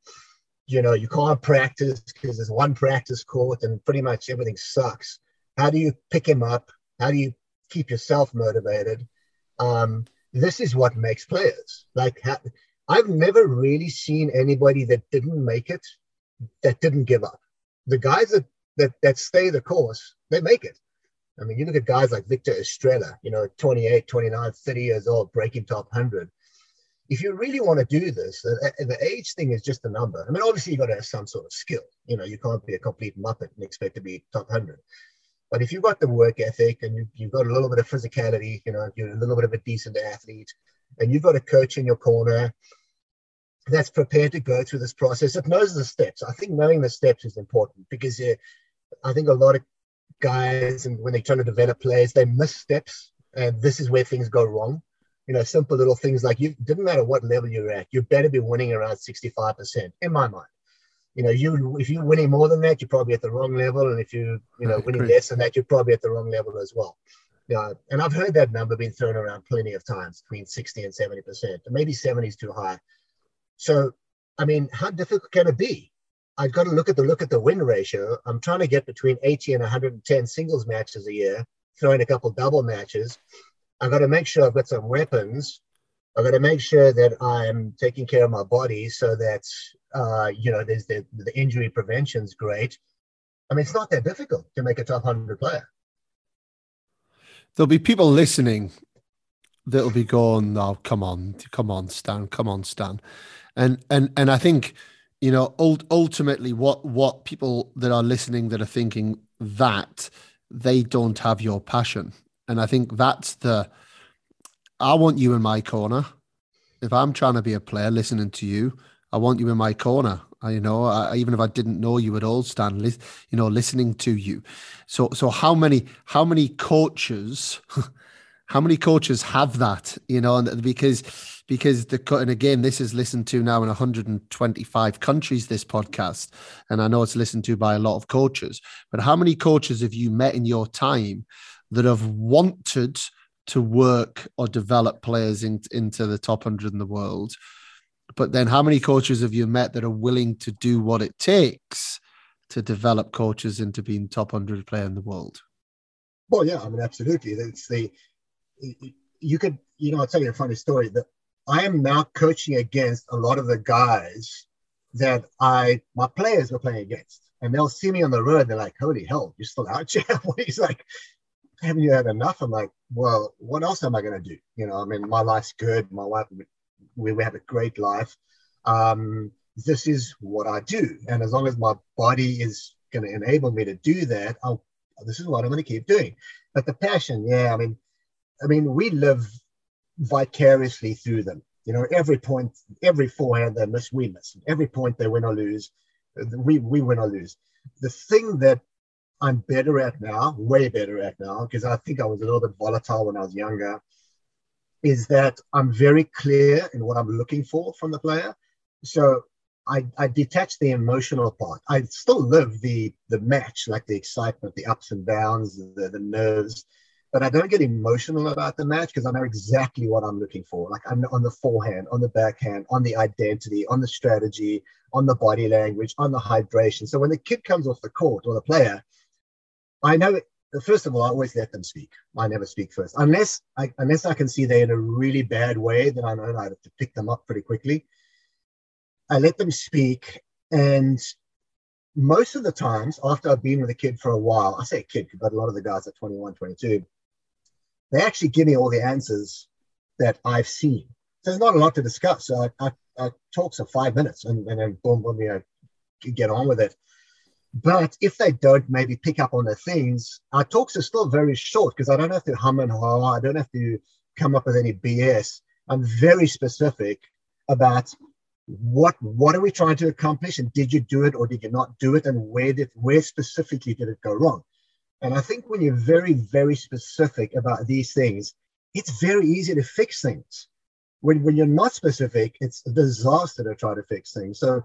you know, you can't practice because there's one practice court and pretty much everything sucks. How do you pick him up? How do you keep yourself motivated? This is what makes players. Like, I've never really seen anybody that didn't make it, that didn't give up. The guys that stay the course, they make it. I mean, you look at guys like Victor Estrella, you know, 28, 29, 30 years old, breaking top 100. If you really want to do this, the age thing is just a number. I mean, obviously, you've got to have some sort of skill. You know, you can't be a complete muppet and expect to be top 100. But if you've got the work ethic and you've got a little bit of physicality, you know, you're a little bit of a decent athlete, and you've got a coach in your corner that's prepared to go through this process. It knows the steps. I think knowing the steps is important, because I think a lot of guys, and when they're trying to develop players, they miss steps, and this is where things go wrong. You know, simple little things like, you didn't matter what level you're at, you better be winning around 65%, in my mind. You know, if you're winning more than that, you're probably at the wrong level. And if you're winning less than that, you're probably at the wrong level as well. You know, and I've heard that number being thrown around plenty of times, between 60 and 70%, and maybe 70 is too high. So, I mean, how difficult can it be? I've got to look at the win ratio. I'm trying to get between 80 and 110 singles matches a year, throw in a couple double matches. I've got to make sure I've got some weapons. I've got to make sure that I'm taking care of my body so that, you know, there's the injury prevention's great. I mean, it's not that difficult to make a top 100 player. There'll be people listening that'll be going, oh, come on, Stan. And I think, you know, ultimately what people that are listening that are thinking that they don't have your passion. And I think I want you in my corner. If I'm trying to be a player listening to you, I want you in my corner. Even if I didn't know you at all, Stan, you know, listening to you. So how many coaches how many coaches have that, you know, and because and again, this is listened to now in 125 countries, this podcast, and I know it's listened to by a lot of coaches, but how many coaches have you met in your time that have wanted to work or develop players into the top 100 in the world? But then how many coaches have you met that are willing to do what it takes to develop coaches into being top 100 player in the world? Well, yeah, I mean, absolutely. That's I'll tell you a funny story, that I am now coaching against a lot of the guys that my players were playing against. And they'll see me on the road. They're like, holy hell, you're still out here? He's like, haven't you had enough? I'm like, well, what else am I going to do? You know, I mean, my life's good. My wife, we have a great life. This is what I do. And as long as my body is going to enable me to do that, this is what I'm going to keep doing. But the passion, yeah, I mean, we live vicariously through them. You know, every point, every forehand they miss, we miss. Every point they win or lose, we win or lose. The thing that I'm better at now, way better at now, because I think I was a little bit volatile when I was younger, is that I'm very clear in what I'm looking for from the player. So I detach the emotional part. I still live the match, like the excitement, the ups and downs, the nerves, but I don't get emotional about the match because I know exactly what I'm looking for. Like I'm on the forehand, on the backhand, on the identity, on the strategy, on the body language, on the hydration. So when the kid comes off the court or the player, I know, first of all, I always let them speak. I never speak first. Unless I can see they're in a really bad way, then I know I have to pick them up pretty quickly. I let them speak, and most of the times after I've been with a kid for a while, I say kid, but a lot of the guys are 21, 22, they actually give me all the answers that I've seen. So there's not a lot to discuss. So I talk for 5 minutes and then boom, boom, you know, get on with it. But if they don't maybe pick up on the things, our talks are still very short because I don't have to hum and haw. I don't have to come up with any BS. I'm very specific about what are we trying to accomplish, and did you do it or did you not do it, and where specifically did it go wrong? And I think when you're very, very specific about these things, it's very easy to fix things. When you're not specific, it's a disaster to try to fix things. So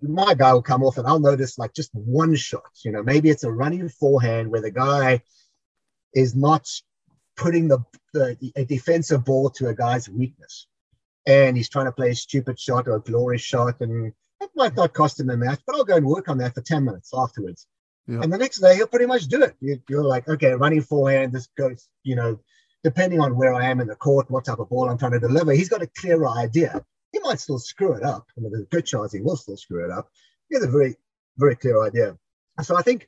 my guy will come off and I'll notice like just one shot, you know, maybe it's a running forehand where the guy is not putting a defensive ball to a guy's weakness. And he's trying to play a stupid shot or a glorious shot, and it might not cost him a match, but I'll go and work on that for 10 minutes afterwards. Yeah. And the next day, he'll pretty much do it. You're like, okay, running forehand, this goes, you know, depending on where I am in the court, what type of ball I'm trying to deliver, he's got a clearer idea. He might still screw it up. I mean, there's a good chance he will still screw it up. He has a very, very clear idea. So I think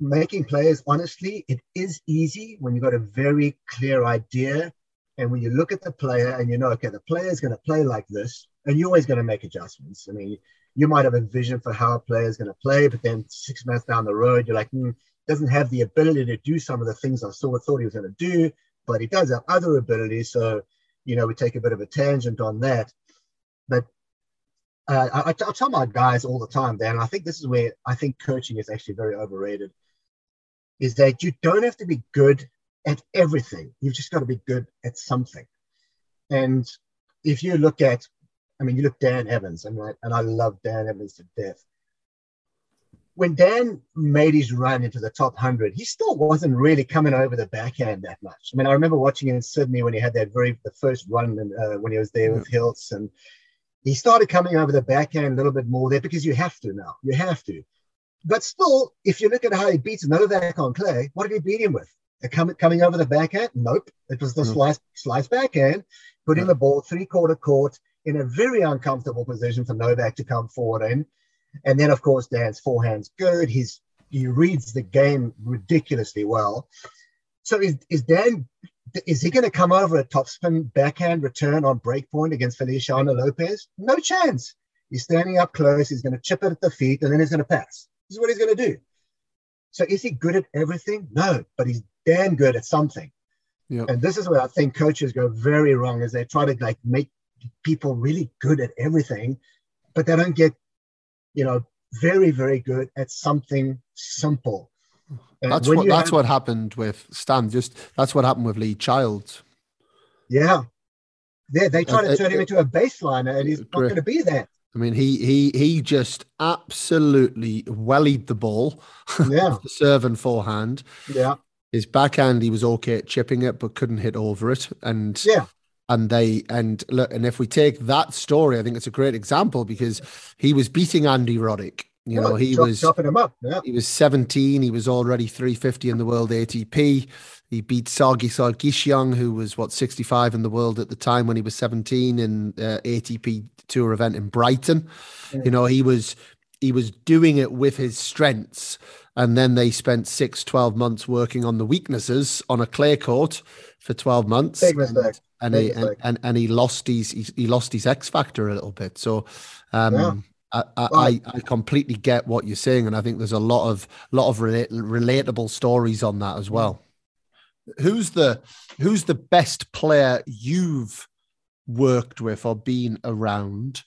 making players, honestly, it is easy when you've got a very clear idea. And when you look at the player and you know, okay, the player is going to play like this, and you're always going to make adjustments. I mean, you might have a vision for how a player is going to play, but then 6 months down the road, you're like, doesn't have the ability to do some of the things I thought he was going to do, but he does have other abilities. So, you know, we take a bit of a tangent on that. But I tell my guys all the time, Dan, and I think this is where I think coaching is actually very overrated, is that you don't have to be good at everything. You've just got to be good at something. And if you look at, I mean, you look Dan Evans, and I love Dan Evans to death. When Dan made his run into the top 100, he still wasn't really coming over the backhand that much. I mean, I remember watching him in Sydney when he had that the first run and, when he was there with Hiltz, and he started coming over the backhand a little bit more there because you have to now. You have to. But still, if you look at how he beats Novak on clay, what did he beat him with? Coming over the backhand? Nope. It was the slice backhand, putting the ball three-quarter court in a very uncomfortable position for Novak to come forward in. And then, of course, Dan's forehand's good. He reads the game ridiculously well. So is Dan going to come over a topspin backhand return on breakpoint against Feliciano Lopez? No chance. He's standing up close. He's going to chip it at the feet, and then he's going to pass. This is what he's going to do. So is he good at everything? No, but he's damn good at something. Yep. And this is where I think coaches go very wrong, is they try to like make people really good at everything, but they don't get, you know, very, very good at something simple. And that's what happened with Stan. That's what happened with Lee Childs. Yeah. They try to turn him into a baseliner, and he's not going to be that. I mean, he just absolutely wellied the ball, the serve and forehand. Yeah. His backhand, he was okay at chipping it, but couldn't hit over it. And and if we take that story, I think it's a great example because he was beating Andy Roddick. You know, he was chopping him up. Yeah. He was 17. He was already 350 in the world ATP. He beat Sargi Sargsyan, who was, 65 in the world at the time when he was 17 in ATP Tour event in Brighton. Yeah. You know, he was he was doing it with his strengths. And then they spent 12 months working on the weaknesses on a clay court for 12 months. Big mistake. And he lost his, X factor a little bit. So, yeah. I completely get what you're saying, and I think there's a lot of relatable stories on that as well. Who's the best player you've worked with or been around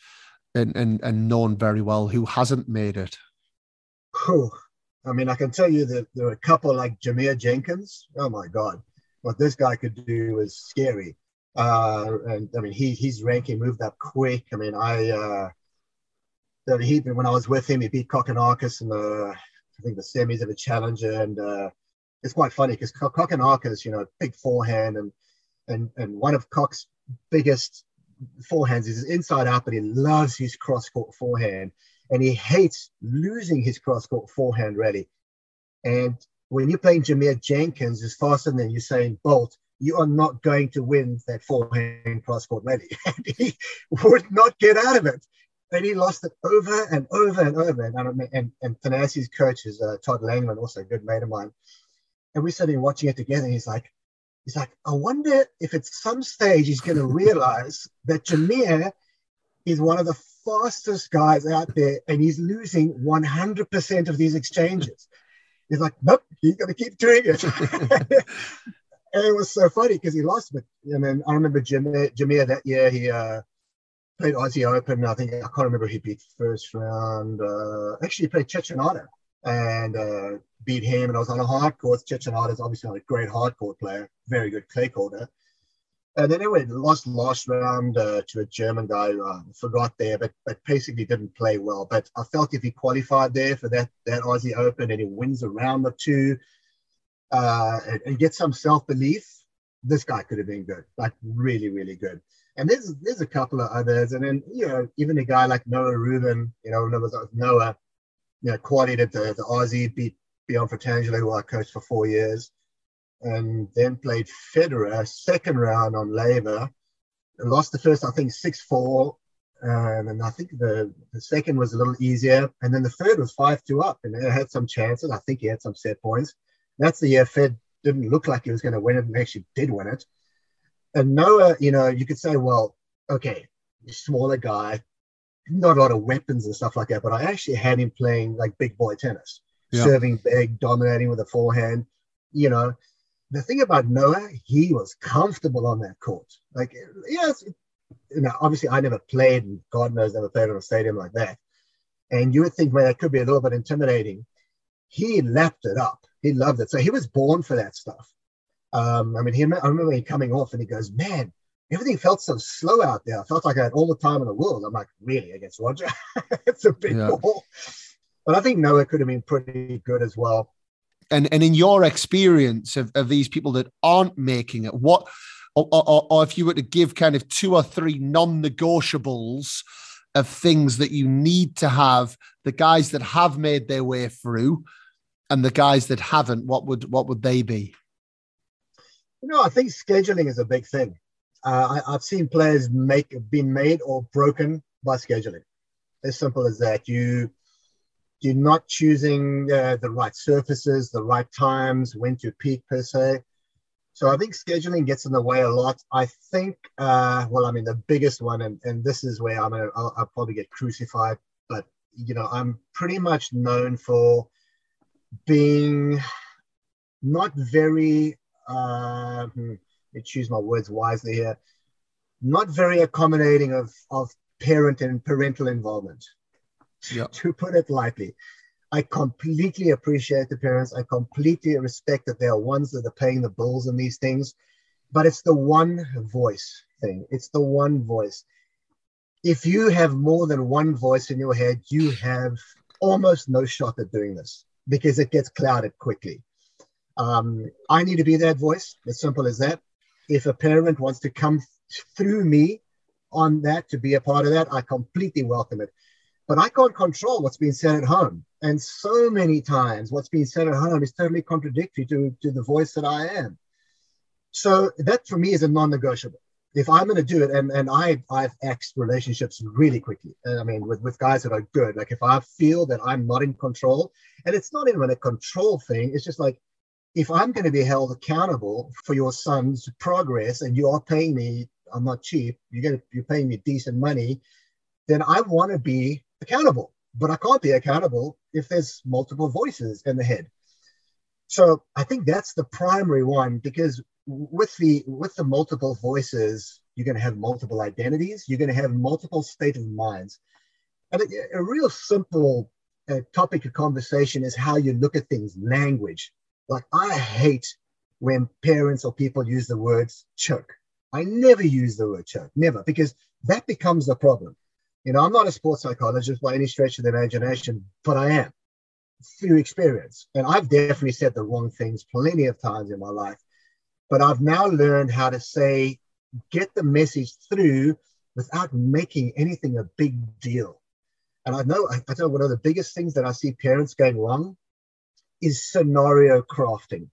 and known very well who hasn't made it? I mean, I can tell you that there are a couple like Jameer Jenkins. Oh my God, what this guy could do is scary. And I mean, his ranking moved up quick. I mean, when I was with him, he beat Kock and Arcus in the semis of a challenger, and it's quite funny because Kock and Arcus, big forehand, and one of Kock's biggest forehands is inside out, but he loves his cross court forehand, and he hates losing his cross court forehand rally. And when you're playing Jameer Jenkins, who's faster than Usain Bolt, you are not going to win that forehand cross court rally. He would not get out of it. And he lost it over and over and over. And Thanasi's coach is Todd Langman, also a good mate of mine. And we're sitting watching it together. And he's like, I wonder if at some stage he's going to realize that Jameer is one of the fastest guys out there, and he's losing 100% of these exchanges. He's like, nope, he's going to keep doing it. And it was so funny because he lost. But I remember Jameer that year, he played Aussie Open. I think, I can't remember who he beat first round. Actually, he played Ciccinato and beat him. And I was on a hard court. Ciccinato's obviously not a great hard court player, very good clay courter. And then anyway, lost last round to a German guy who forgot there, but basically didn't play well. But I felt if he qualified there for that Aussie Open and he wins a round or two and gets some self-belief, this guy could have been good, like really, really good. And there's a couple of others. And then, even a guy like Noah Rubin, qualified at the Aussie, beat Bjorn Fratangelo, who I coached for 4 years, and then played Federer second round on laver. Lost the first, I think, 6-4. And I think the second was a little easier. And then the third was 5-2 up. And he had some chances. I think he had some set points. That's the year Fed didn't look like he was going to win it and actually did win it. And Noah, you could say, well, okay, smaller guy, not a lot of weapons and stuff like that, but I actually had him playing like big boy tennis, serving big, dominating with a forehand. The thing about Noah, he was comfortable on that court. Like, yes, obviously I never played, and God knows never played on a stadium like that. And you would think, well, that could be a little bit intimidating. He lapped it up. He loved it. So he was born for that stuff. I remember him coming off and he goes, man, everything felt so slow out there. I felt like I had all the time in the world. I'm like, really, against Roger? It's a big ball. But I think Noah could have been pretty good as well. And in your experience of these people that aren't making it, what, or if you were to give kind of 2 or 3 non-negotiables of things that you need to have, the guys that have made their way through and the guys that haven't, what would they be? I think scheduling is a big thing. I've seen players been made or broken by scheduling. As simple as that. You're not choosing the right surfaces, the right times, when to peak per se. So I think scheduling gets in the way a lot. I think, the biggest one, and this is where I'll probably get crucified, but I'm pretty much known for being not very. I choose my words wisely here. Not very accommodating of parent and parental involvement, to put it lightly. I completely appreciate the parents. I completely respect that they are ones that are paying the bills in these things, but it's the one voice thing. It's the one voice. If you have more than one voice in your head, you have almost no shot at doing this because it gets clouded quickly. I need to be that voice, as simple as that. If a parent wants to come through me on that, to be a part of that, I completely welcome it. But I can't control what's being said at home. And so many times what's being said at home is totally contradictory to the voice that I am. So that for me is a non-negotiable. if I'm going to do it, and I've axed relationships really quickly. And I mean, with guys that are good, like if I feel that I'm not in control, and it's not even a control thing, it's just like, if I'm going to be held accountable for your son's progress and you are paying me, I'm not cheap, you're paying me decent money, then I want to be accountable. But I can't be accountable if there's multiple voices in the head. So I think that's the primary one, because with the multiple voices, you're going to have multiple identities. You're going to have multiple state of minds. And a real simple topic of conversation is how you look at things, language. Like, I hate when parents or people use the words choke. I never use the word choke, never, because that becomes the problem. You know, I'm not a sports psychologist by any stretch of the imagination, but I am through experience. And I've definitely said the wrong things plenty of times in my life. But I've now learned how to say, get the message through without making anything a big deal. And I know one of the biggest things that I see parents going wrong is scenario crafting.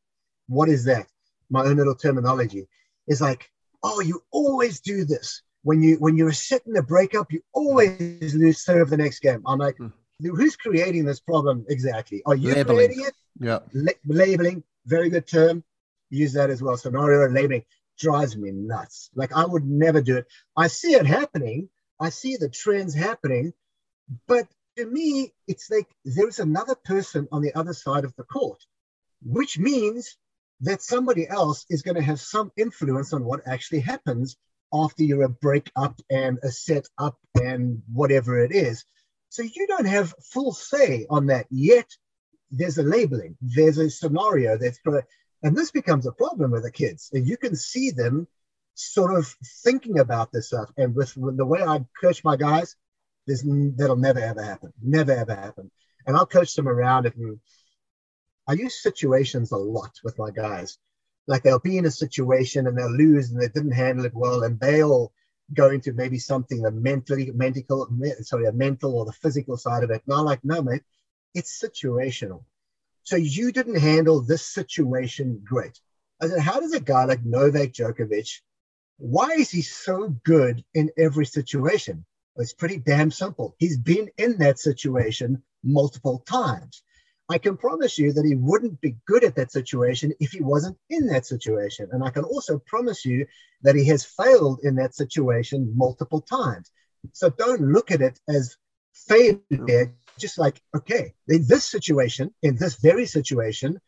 What is that? My own little terminology is like, oh, you always do this. When you're sitting a breakup, you always lose serve the next game. I'm like, who's creating this problem exactly? Are you creating it? Yeah. Labeling, very good term. Use that as well. Scenario labeling drives me nuts. Like, I would never do it. I see it happening. I see the trends happening. But to me, it's like there's another person on the other side of the court, which means that somebody else is going to have some influence on what actually happens after you're a breakup and a set up and whatever it is. So you don't have full say on that yet. There's a labeling, there's a scenario that's going to, and this becomes a problem with the kids. And you can see them sort of thinking about this stuff. And with the way I coach my guys, that'll never, ever happen. Never, ever happen. And I'll coach them around it. And I use situations a lot with my guys. Like, they'll be in a situation and they'll lose and they didn't handle it well. And they'll go into maybe something, a mental or the physical side of it. And I'm like, no, mate, it's situational. So you didn't handle this situation great. I said, how does a guy like Novak Djokovic, why is he so good in every situation? It's pretty damn simple. He's been in that situation multiple times. I can promise you that he wouldn't be good at that situation if he wasn't in that situation. And I can also promise you that he has failed in that situation multiple times. So don't look at it as failure. Just like, okay, in this situation, in this very situation,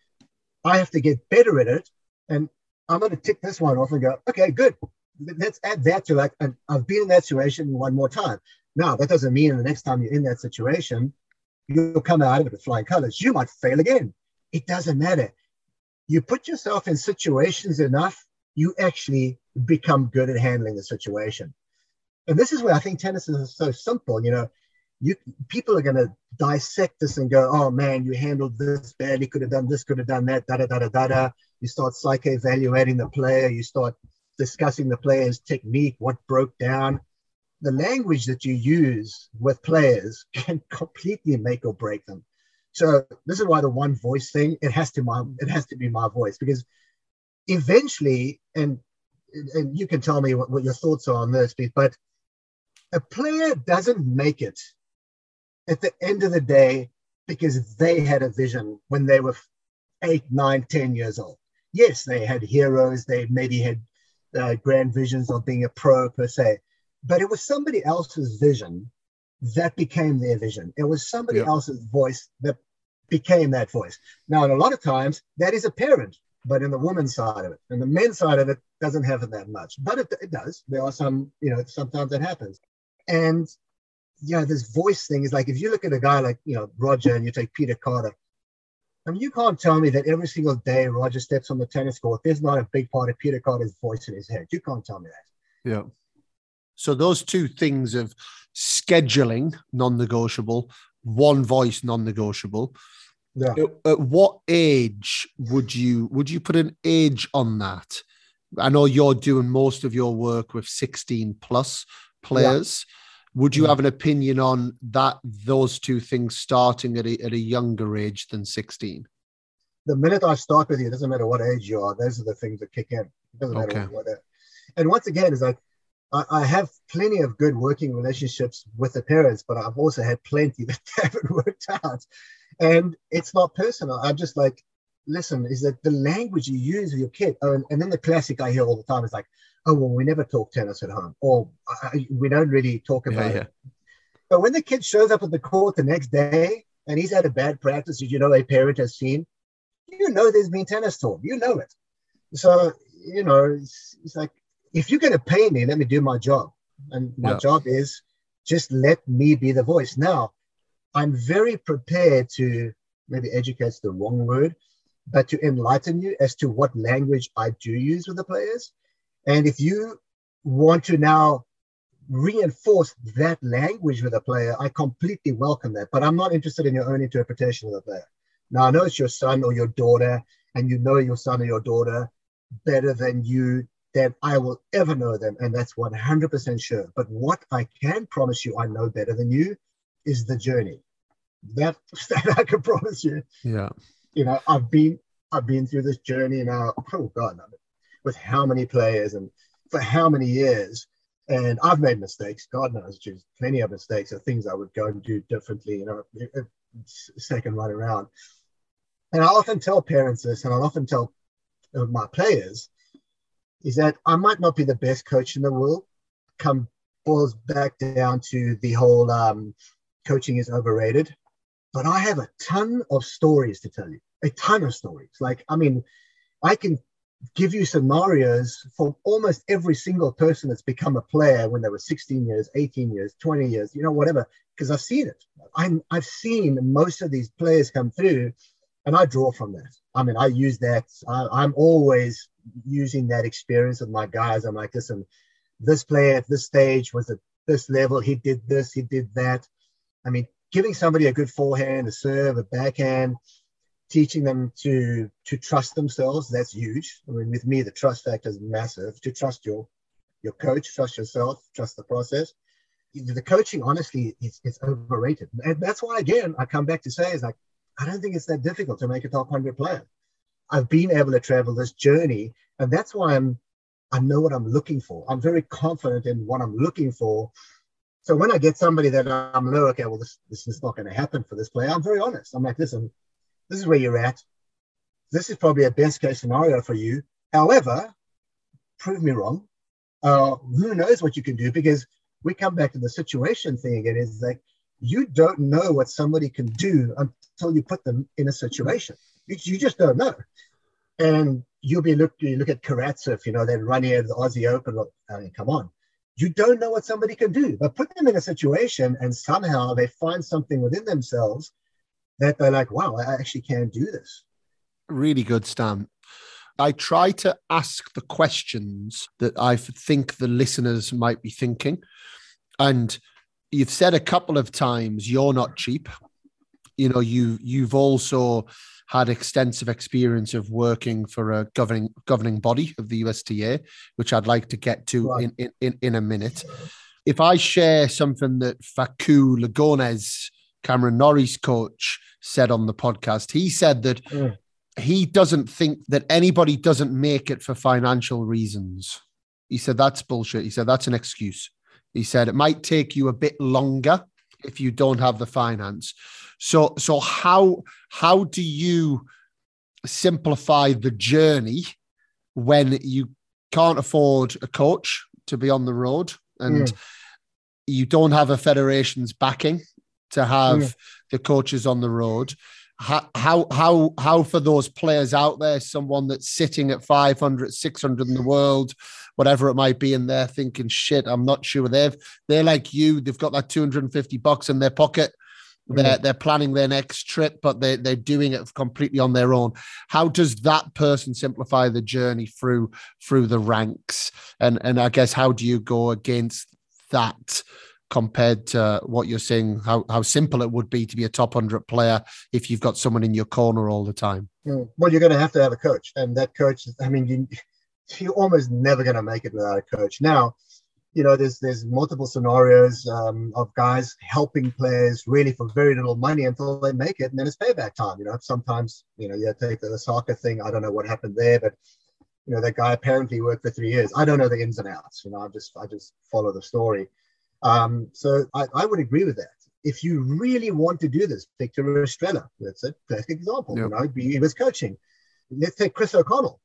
I have to get better at it. And I'm going to tick this one off and go, okay, good. Let's add that to, like, I've been in that situation one more time. Now, that doesn't mean the next time you're in that situation, you'll come out of it with flying colors. You might fail again. It doesn't matter. You put yourself in situations enough, you actually become good at handling the situation. And this is where I think tennis is so simple. You know, people are going to dissect this and go, oh, man, you handled this badly, could have done this, could have done that, da-da-da-da-da-da. You start psycho-evaluating the player. You start discussing the player's technique, what broke down. The language that you use with players can completely make or break them. So this is why the one voice thing, it has to be my voice, because eventually, and you can tell me what your thoughts are on this, but a player doesn't make it at the end of the day because they had a vision when they were 8, 9, 10 years old. Yes, they had heroes. They maybe had grand visions of being a pro per se, but it was somebody else's vision that became their vision. It was somebody else's voice that became that voice. Now, and a lot of times that is apparent, but in the woman's side of it, and the men's side of it doesn't happen that much, but it does. There are some, you know, sometimes that happens. And, you know, this voice thing is like, if you look at a guy like, you know, Roger, and you take Peter Carter, I mean, you can't tell me that every single day Roger steps on the tennis court, there's not a big part of Peter Carter's voice in his head. You can't tell me that. Yeah. So those two things of scheduling, non-negotiable, one voice, non-negotiable. Yeah. At what age would you put an age on that? I know you're doing most of your work with 16 plus players. Yeah. Would you have an opinion on that? Those two things starting at a younger age than 16? The minute I start with you, it doesn't matter what age you are. Those are the things that kick in. It doesn't matter what And once again, it's like, I have plenty of good working relationships with the parents, but I've also had plenty that haven't worked out. And it's not personal. I'm just like, listen, is that the language you use with your kid? Oh, and then the classic I hear all the time is like, oh, well, we never talk tennis at home, or we don't really talk about it. But when the kid shows up at the court the next day and he's had a bad practice, you know, a parent has seen, you know, there's been tennis talk, you know it. So, you know, it's like, if you're going to pay me, let me do my job. And my job is just let me be the voice. Now, I'm very prepared to, maybe educate's the wrong word, but to enlighten you as to what language I do use with the players. And if you want to now reinforce that language with a player, I completely welcome that. But I'm not interested in your own interpretation of the player. Now, I know it's your son or your daughter, and you know your son or your daughter better than you, that I will ever know them, and that's 100% sure. But what I can promise you I know better than you is the journey. That I can promise you. Yeah. You know, I've been through this journey now, oh God, with how many players and for how many years. And I've made mistakes, God knows, geez, plenty of mistakes of things I would go and do differently, you know, second right around. And I often tell parents this, and I'll often tell my players, is that I might not be the best coach in the world. Come boils back down to the whole coaching is overrated. But I have a ton of stories to tell you, a ton of stories. Like, I mean, I can give you scenarios from almost every single person that's become a player when they were 16 years, 18 years, 20 years, you know, whatever, because I've seen it. I've seen most of these players come through, and I draw from that. I mean, I use that. I'm always using that experience with my guys. I'm like, listen, this player at this stage was at this level. He did this, he did that. I mean, giving somebody a good forehand, a serve, a backhand, teaching them to trust themselves. That's huge. I mean, with me, the trust factor is massive. To trust your coach, trust yourself, trust the process. The coaching, honestly, is overrated. And that's why, again, I come back to say is like, I don't think it's that difficult to make a top 100 player. I've been able to travel this journey, and that's why I know what I'm looking for. I'm very confident in what I'm looking for. So when I get somebody that I'm like, okay, well, this is not going to happen for this player, I'm very honest. I'm like, listen, this is where you're at. This is probably a best case scenario for you. However, prove me wrong. Who knows what you can do? Because we come back to the situation thing again, is like, you don't know what somebody can do until you put them in a situation. You just don't know. And you look at Karatsev, you know, that run here at the Aussie Open. I mean, come on. You don't know what somebody can do, but put them in a situation and somehow they find something within themselves that they're like, wow, I actually can do this. Really good, Stan. I try to ask the questions that I think the listeners might be thinking. And you've said a couple of times, you're not cheap. You know, you've also had extensive experience of working for a governing body of the USTA, which I'd like to get to in a minute. If I share something that Fakou Lagones, Cameron Norrie's coach, said on the podcast, he said that he doesn't think that anybody doesn't make it for financial reasons. He said, that's bullshit. He said, that's an excuse. He said, it might take you a bit longer if you don't have the finance. So how do you simplify the journey when you can't afford a coach to be on the road and you don't have a federation's backing to have the coaches on the road? How for those players out there, someone that's sitting at 500, 600 in the world, whatever it might be, and they're thinking, shit, I'm not sure. They're like you, they've got that $250 in their pocket. They're planning their next trip, but they're doing it completely on their own. How does that person simplify the journey through the ranks? And I guess, how do you go against that compared to what you're saying, how simple it would be to be a top 100 player if you've got someone in your corner all the time? Well, you're going to have a coach. And that coach, I mean, you're almost never going to make it without a coach. Now, you know, there's multiple scenarios of guys helping players really for very little money until they make it, and then it's payback time. You know, sometimes, you know, you take the soccer thing. I don't know what happened there, but you know, that guy apparently worked for 3 years. I don't know the ins and outs, you know, I just follow the story. So I would agree with that. If you really want to do this, Victor Estrella, that's a perfect example. Yep. You know, he was coaching. Let's take Chris O'Connell.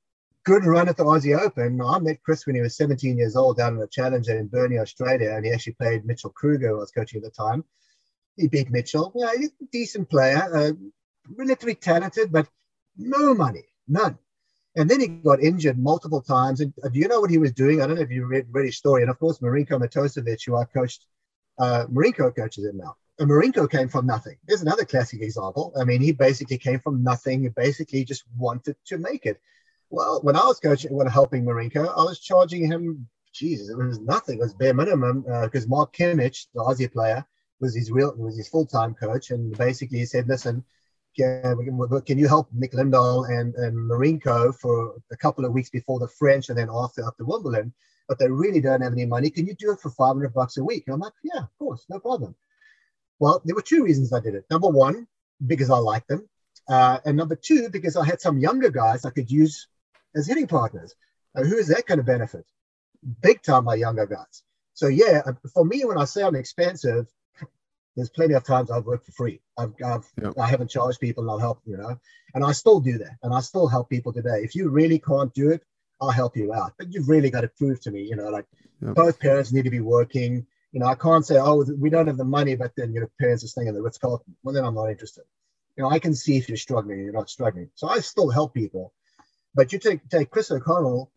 Good run at the Aussie Open. I met Chris when he was 17 years old down in the Challenger in Burnie, Australia, and he actually played Mitchell Kruger, who I was coaching at the time. He beat Mitchell. Yeah, he's a decent player, relatively talented, but no money, none. And then he got injured multiple times. And do you know what he was doing? I don't know if you read his story. And, of course, Marinko Matosevic, who I coached, Marinko coaches him now. And Marinko came from nothing. There's another classic example. I mean, he basically came from nothing. He basically just wanted to make it. Well, when I was coaching, when helping Marinko, I was charging him, Jesus, it was nothing. It was bare minimum because Mark Kimmich, the Aussie player, was his full-time coach. And basically he said, listen, can you help Nick Lindahl and Marinko for a couple of weeks before the French and then after up to Wimbledon, but they really don't have any money. Can you do it for $500 a week? And I'm like, yeah, of course, no problem. Well, there were two reasons I did it. Number one, because I liked them. And number two, because I had some younger guys I could use as hitting partners. Who is that going to benefit? Big time, my younger guys. So, yeah, for me, when I say I'm expensive, there's plenty of times I've worked for free. I haven't charged people and I'll help, you know. And I still do that. And I still help people today. If you really can't do it, I'll help you out. But you've really got to prove to me, you know, like both parents need to be working. You know, I can't say, oh, we don't have the money, but then your parents are staying in the Ritz-Carlton. Well, then I'm not interested. You know, I can see if you're struggling, you're not struggling. So I still help people. But you take Chris O'Connell,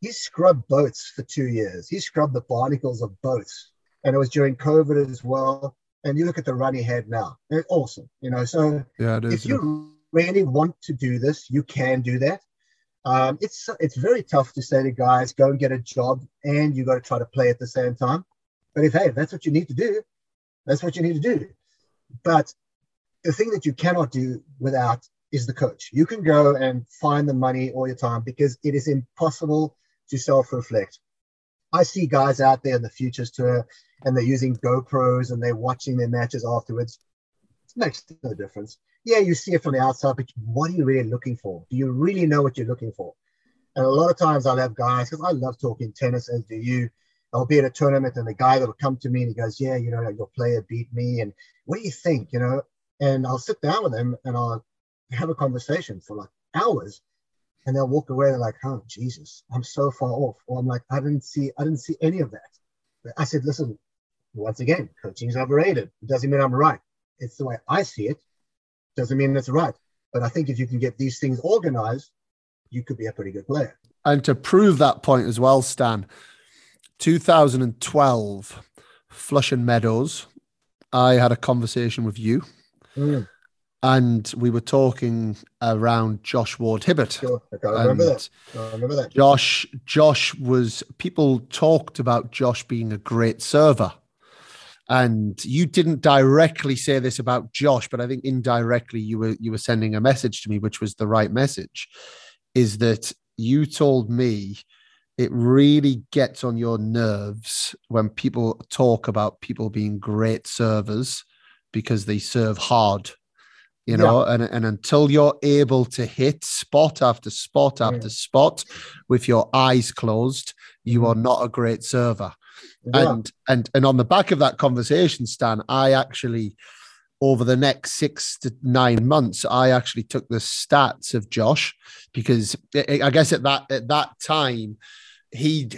he scrubbed boats for 2 years. He scrubbed the barnacles of boats. And it was during COVID as well. And you look at the run he had now. It's awesome. You know, so you really want to do this, you can do that. It's very tough to say to guys, go and get a job and you got to try to play at the same time. But if that's what you need to do, that's what you need to do. But the thing that you cannot do without is the coach. You can go and find the money all your time because it is impossible to self-reflect. I see guys out there in the Futures Tour and they're using GoPros and they're watching their matches afterwards. It makes no difference. Yeah, you see it from the outside, but what are you really looking for? Do you really know what you're looking for? And a lot of times I'll have guys, because I love talking tennis, as do you, I'll be at a tournament and the guy that'll come to me and he goes, yeah, you know, your player beat me. And what do you think, you know? And I'll sit down with him and I'll have a conversation for like hours and they'll walk away. They're like, oh, Jesus, I'm so far off. Or I'm like, I didn't see any of that. But I said, listen, once again, coaching is overrated. It doesn't mean I'm right. It's the way I see it. Doesn't mean it's right. But I think if you can get these things organized, you could be a pretty good player. And to prove that point as well, Stan, 2012, Flushing Meadows, I had a conversation with you and we were talking around Josh Ward-Hibbert. Sure. I remember that. Josh was, people talked about Josh being a great server and you didn't directly say this about Josh, but I think indirectly you were sending a message to me, which was the right message, is that you told me it really gets on your nerves when people talk about people being great servers because they serve hard, you know, and until you're able to hit spot after spot after spot with your eyes closed, you are not a great server. Yeah. And on the back of that conversation, Stan, I actually, over the next 6 to 9 months, I actually took the stats of Josh because I guess at that time, he'd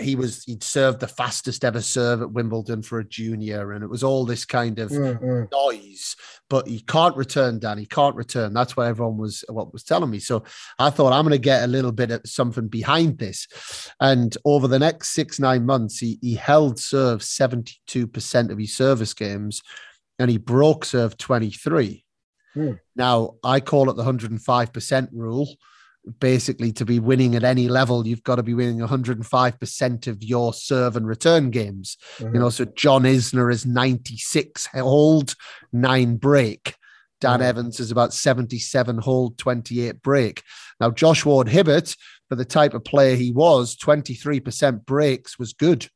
served the fastest ever serve at Wimbledon for a junior and it was all this kind of noise, but he can't return, Dan. He can't return. That's what everyone was telling me. So I thought I'm going to get a little bit of something behind this. And over the next 6-9 months, he held serve 72% of his service games and he broke serve 23. Now I call it the 105% rule. Basically, to be winning at any level, you've got to be winning 105% of your serve and return games. You know, so John Isner is 96 hold, 9 break. Dan Evans is about 77 hold, 28 break. Now, Josh Ward-Hibbert, for the type of player he was, 23% breaks was good.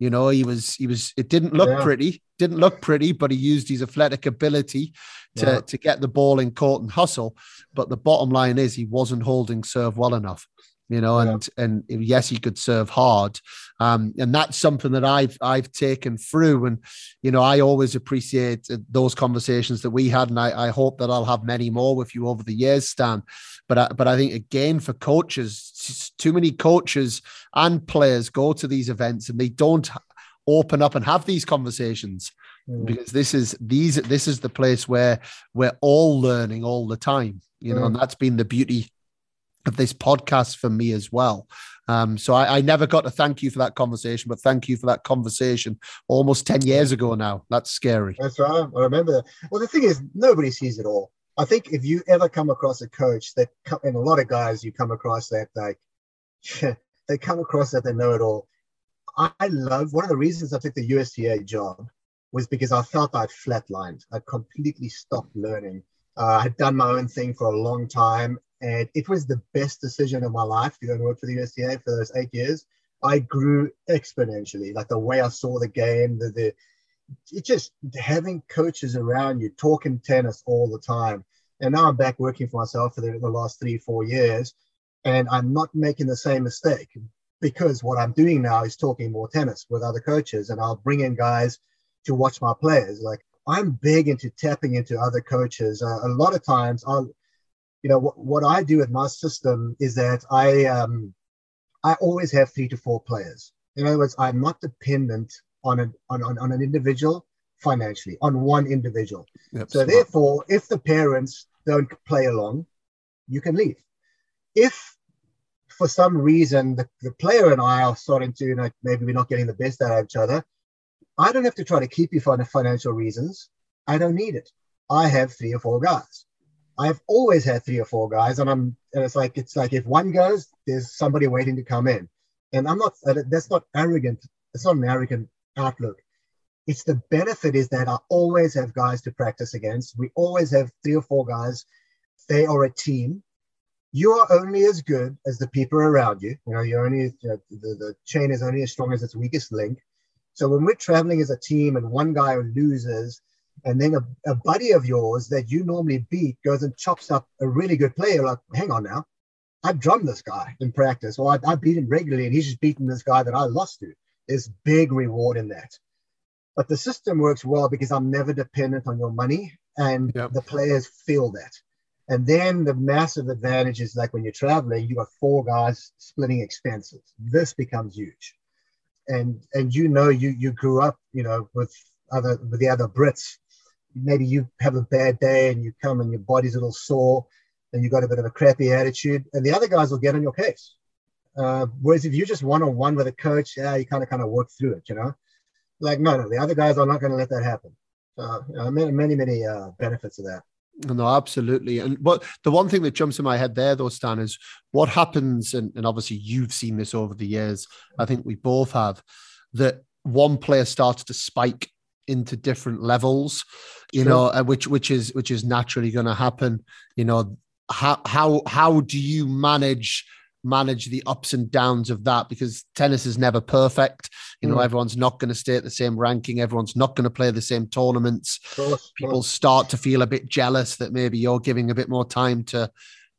You know, he was. It didn't look pretty. Didn't look pretty, but he used his athletic ability to get the ball in court and hustle. But the bottom line is he wasn't holding serve well enough. you know, and yes, he could serve hard. And that's something that I've taken through. And, you know, I always appreciate those conversations that we had. And I hope that I'll have many more with you over the years, Stan. But I think, again, for coaches, too many coaches and players go to these events and they don't open up and have these conversations, because this is the place where we're all learning all the time, you know, and that's been the beauty of this podcast for me as well. So I never got to thank you for that conversation, but thank you for that conversation almost 10 years ago now. That's scary. That's right. I remember that. Well, the thing is, nobody sees it all. I think if you ever come across a coach that, and a lot of guys you come across that, like, they come across that they know it all. I love, one of the reasons I took the USTA job was because I felt I'd flatlined. I'd completely stopped learning. I'd done my own thing for a long time. And it was the best decision of my life to go and work for the USTA for those 8 years. I grew exponentially, like the way I saw the game, it's just having coaches around you talking tennis all the time. And now I'm back working for myself for the last 3-4 years, and I'm not making the same mistake, because what I'm doing now is talking more tennis with other coaches, and I'll bring in guys to watch my players. Like, I'm big into tapping into other coaches. A lot of times what I do with my system is that I always have 3 to 4 players. In other words, I'm not dependent on an individual financially, on one individual. Yep. So therefore, if the parents don't play along, you can leave. If for some reason the player and I are starting to, maybe we're not getting the best out of each other, I don't have to try to keep you for financial reasons. I don't need it. I have 3 or 4 guys. I've always had 3 or 4 guys, and it's like if one goes, there's somebody waiting to come in. And I'm not. That's not arrogant. It's not an arrogant outlook. It's the benefit is that I always have guys to practice against. We always have 3 or 4 guys. They are a team. You are only as good as the people around you. The chain is only as strong as its weakest link. So when we're traveling as a team and one guy loses, and then a buddy of yours that you normally beat goes and chops up a really good player, like, hang on now, I drummed this guy in practice, or I beat him regularly, and he's just beating this guy that I lost to. There's big reward in that. But the system works well because I'm never dependent on your money, and the players feel that. And then the massive advantage is, like, when you're traveling, you got 4 guys splitting expenses. This becomes huge. And you grew up, with the other Brits. Maybe you have a bad day and you come and your body's a little sore and you got a bit of a crappy attitude, and the other guys will get on your case. Whereas if you just one-on-one with a coach, you kind of work through it, Like, no, the other guys are not going to let that happen. Many benefits of that. No, absolutely. And but the one thing that jumps in my head there, though, Stan, is what happens, and obviously you've seen this over the years, I think we both have, that one player starts to spike into different levels, which is naturally going to happen. How do you manage the ups and downs of that? Because tennis is never perfect. Everyone's not going to stay at the same ranking. Everyone's not going to play the same tournaments. People start to feel a bit jealous that maybe you're giving a bit more time to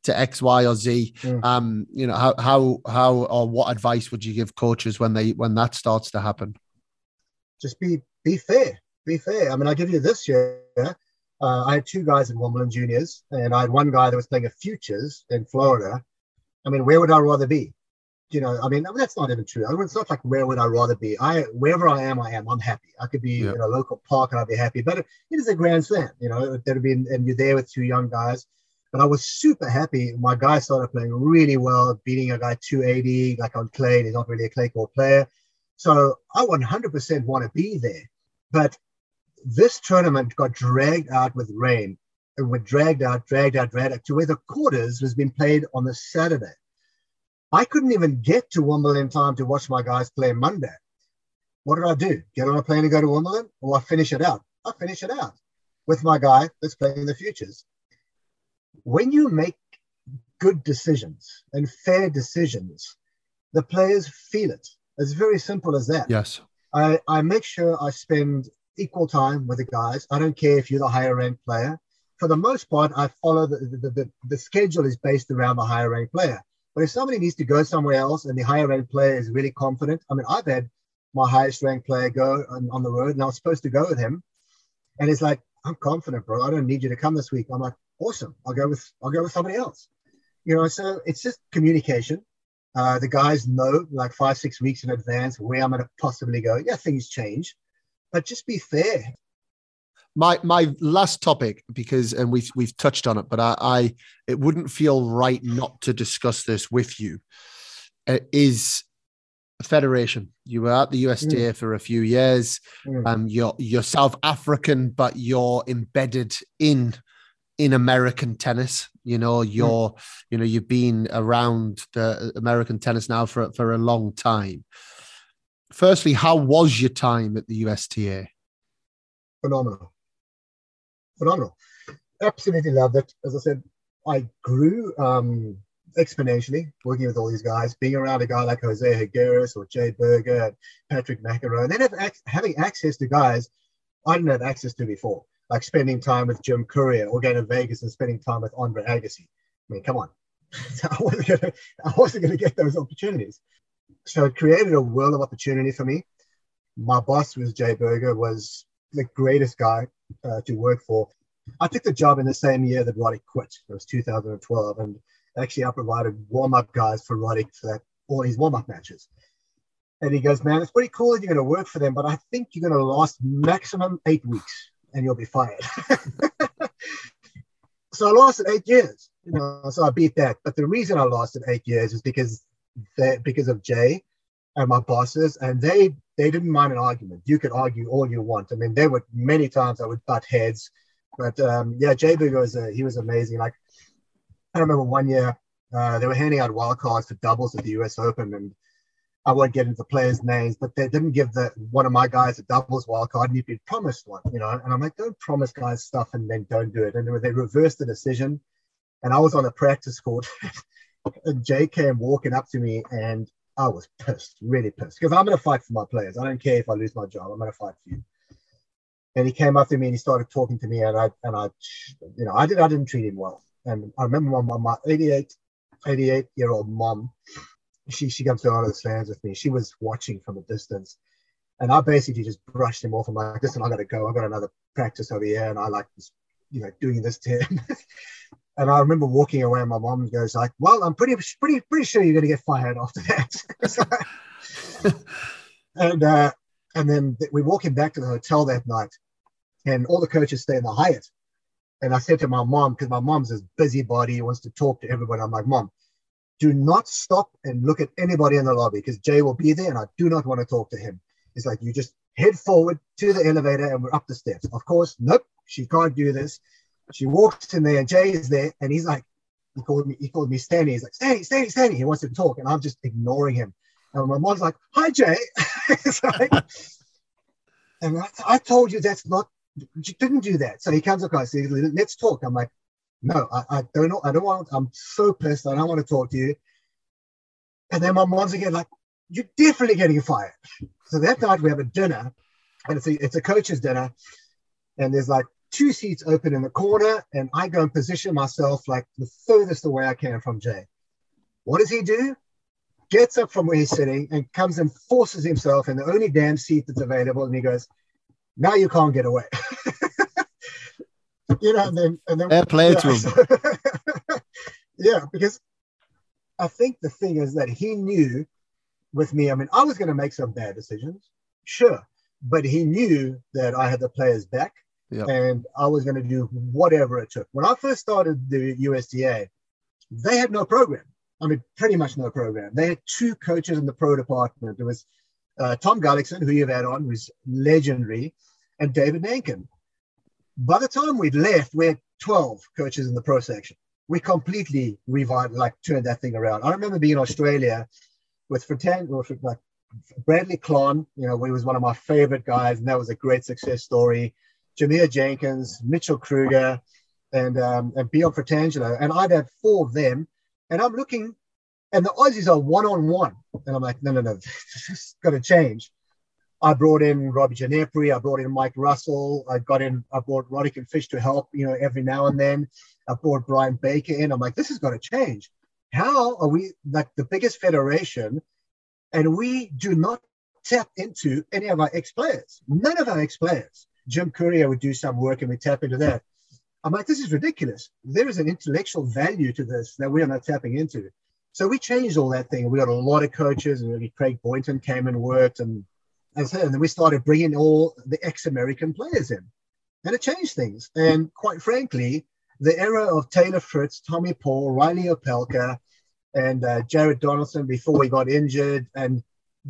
X, Y, or Z. What advice would you give coaches when that starts to happen? Just be fair. I mean, I'll give you this year. I had 2 guys in Wimbledon juniors, and I had one guy that was playing a futures in Florida. I mean, where would I rather be? That's not even true. It's not like where would I rather be. Wherever I am, I'm happy. I could be in a local park and I'd be happy. But it is a Grand Slam, and you're there with 2 young guys. But I was super happy. My guy started playing really well, beating a guy 280, like on clay. He's not really a clay court player. So I 100% want to be there. But this tournament got dragged out with rain. It was dragged out to where the quarters was being played on the Saturday. I couldn't even get to Wimbledon in time to watch my guys play Monday. What did I do? Get on a plane and go to Wimbledon? Or I finish it out? I finish it out with my guy that's playing the futures. When you make good decisions and fair decisions, the players feel it. It's very simple as that. Yes. I make sure I spend equal time with the guys. I don't care if you're the higher-ranked player. For the most part, I follow the schedule is based around the higher ranked player. But if somebody needs to go somewhere else and the higher ranked player is really confident, I mean, I've had my highest ranked player go on the road and I was supposed to go with him. And it's like, I'm confident, bro. I don't need you to come this week. I'm like, awesome. I'll go with somebody else. You know, so it's just communication. The guys know like 5-6 weeks in advance where I'm going to possibly go. Yeah, things change, but just be fair. My last topic, because and we've touched on it, but I it wouldn't feel right not to discuss this with you. Is federation. You were at the USTA for a few years. You're South African, but you're embedded in American tennis. You know, you've been around the American tennis now for a long time. Firstly, how was your time at the USTA? Phenomenal. Absolutely loved it. As I said, I grew exponentially working with all these guys, being around a guy like Jose Higueras or Jay Berger, Patrick McEnroe, and then having access to guys I didn't have access to before, like spending time with Jim Courier or going to Vegas and spending time with Andre Agassi. I mean, come on. I wasn't going to get those opportunities. So it created a world of opportunity for me. My boss was Jay Berger, was the greatest guy to work for. I took the job in the same year that Roddick quit. It was 2012. And actually, I provided warm-up guys for Roddick for all his warm-up matches. And he goes, man, it's pretty cool that you're going to work for them, but I think you're going to last maximum 8 weeks and you'll be fired. So I lasted 8 years. You know, so I beat that. But the reason I lasted 8 years is because of Jay and my bosses, and they didn't mind an argument. You could argue all you want. I mean, there were many times I would butt heads. But Jay Berger was amazing. Like, I remember one year they were handing out wild cards for doubles at the US Open, and I won't get into the players' names, but they didn't give one of my guys a doubles wild card, and he'd been promised one, you know. And I'm like, don't promise guys stuff and then don't do it. And they reversed the decision, and I was on the practice court, and Jay came walking up to me, and I was pissed, really pissed, because I'm going to fight for my players. I don't care if I lose my job. I'm going to fight for you. And he came up to me and he started talking to me, and I, you know, I didn't treat him well. And I remember my 88-year-old mom, she comes to a lot of the stands with me. She was watching from a distance, and I basically just brushed him off. I'm like, listen, I got to go. I've got another practice over here, and I like this, you know, doing this to him. And I remember walking away, and my mom goes like, well, I'm pretty sure you're going to get fired after that. And then we're walking back to the hotel that night, and all the coaches stay in the Hyatt. And I said to my mom, because my mom's this busybody, wants to talk to everybody. I'm like, Mom, do not stop and look at anybody in the lobby, because Jay will be there, and I do not want to talk to him. It's like, you just head forward to the elevator, and we're up the steps. Of course, nope, she can't do this. She walks in there, and Jay is there, and he's like, he called me Stanley. He's like, Stanley. He wants to talk, and I'm just ignoring him. And my mom's like, hi, Jay. It's like, and I told you that's not, you didn't do that. So he comes up and says, let's talk. I'm like, no, I don't know. I don't want, I'm so pissed. I don't want to talk to you. And then my mom's again like, you're definitely getting fired. So that night we have a dinner, and it's a coach's dinner. And there's like 2 seats open in the corner, and I go and position myself like the furthest away I can from Jay. What does he do? Gets up from where he's sitting and comes and forces himself in the only damn seat that's available. And he goes, now you can't get away. You know, and then fair play to him. Yeah, because I think the thing is that he knew with me, I mean, I was going to make some bad decisions, sure, but he knew that I had the players back. Yep. And I was going to do whatever it took. When I first started the USDA, they had no program. I mean, pretty much no program. They had 2 coaches in the pro department. There was Tom Gullickson, who you've had on, who's legendary, and David Nankin. By the time we'd left, we had 12 coaches in the pro section. We completely turned that thing around. I remember being in Australia with Bradley Klan, you know, he was one of my favorite guys, and that was a great success story. Jameer Jenkins, Mitchell Kruger, and Bjorn Fratangelo. And I'd had 4 of them, and I'm looking, and the Aussies are one-on-one. And I'm like, no, this has got to change. I brought in Robbie Ginepri. I brought in Mike Russell. I brought Roddick and Fish to help, you know, every now and then. I brought Brian Baker in. I'm like, this has got to change. how are we like the biggest federation and we do not tap into any of our ex-players? None of our ex-players. Jim Courier would do some work and we tap into that. I'm like, this is ridiculous. There is an intellectual value to this that we are not tapping into. So we changed all that thing. We got a lot of coaches, and really Craig Boynton came and worked, and then we started bringing all the ex-American players in, and it changed things. And quite frankly, the era of Taylor Fritz, Tommy Paul, Reilly Opelka, and Jared Donaldson before we got injured, and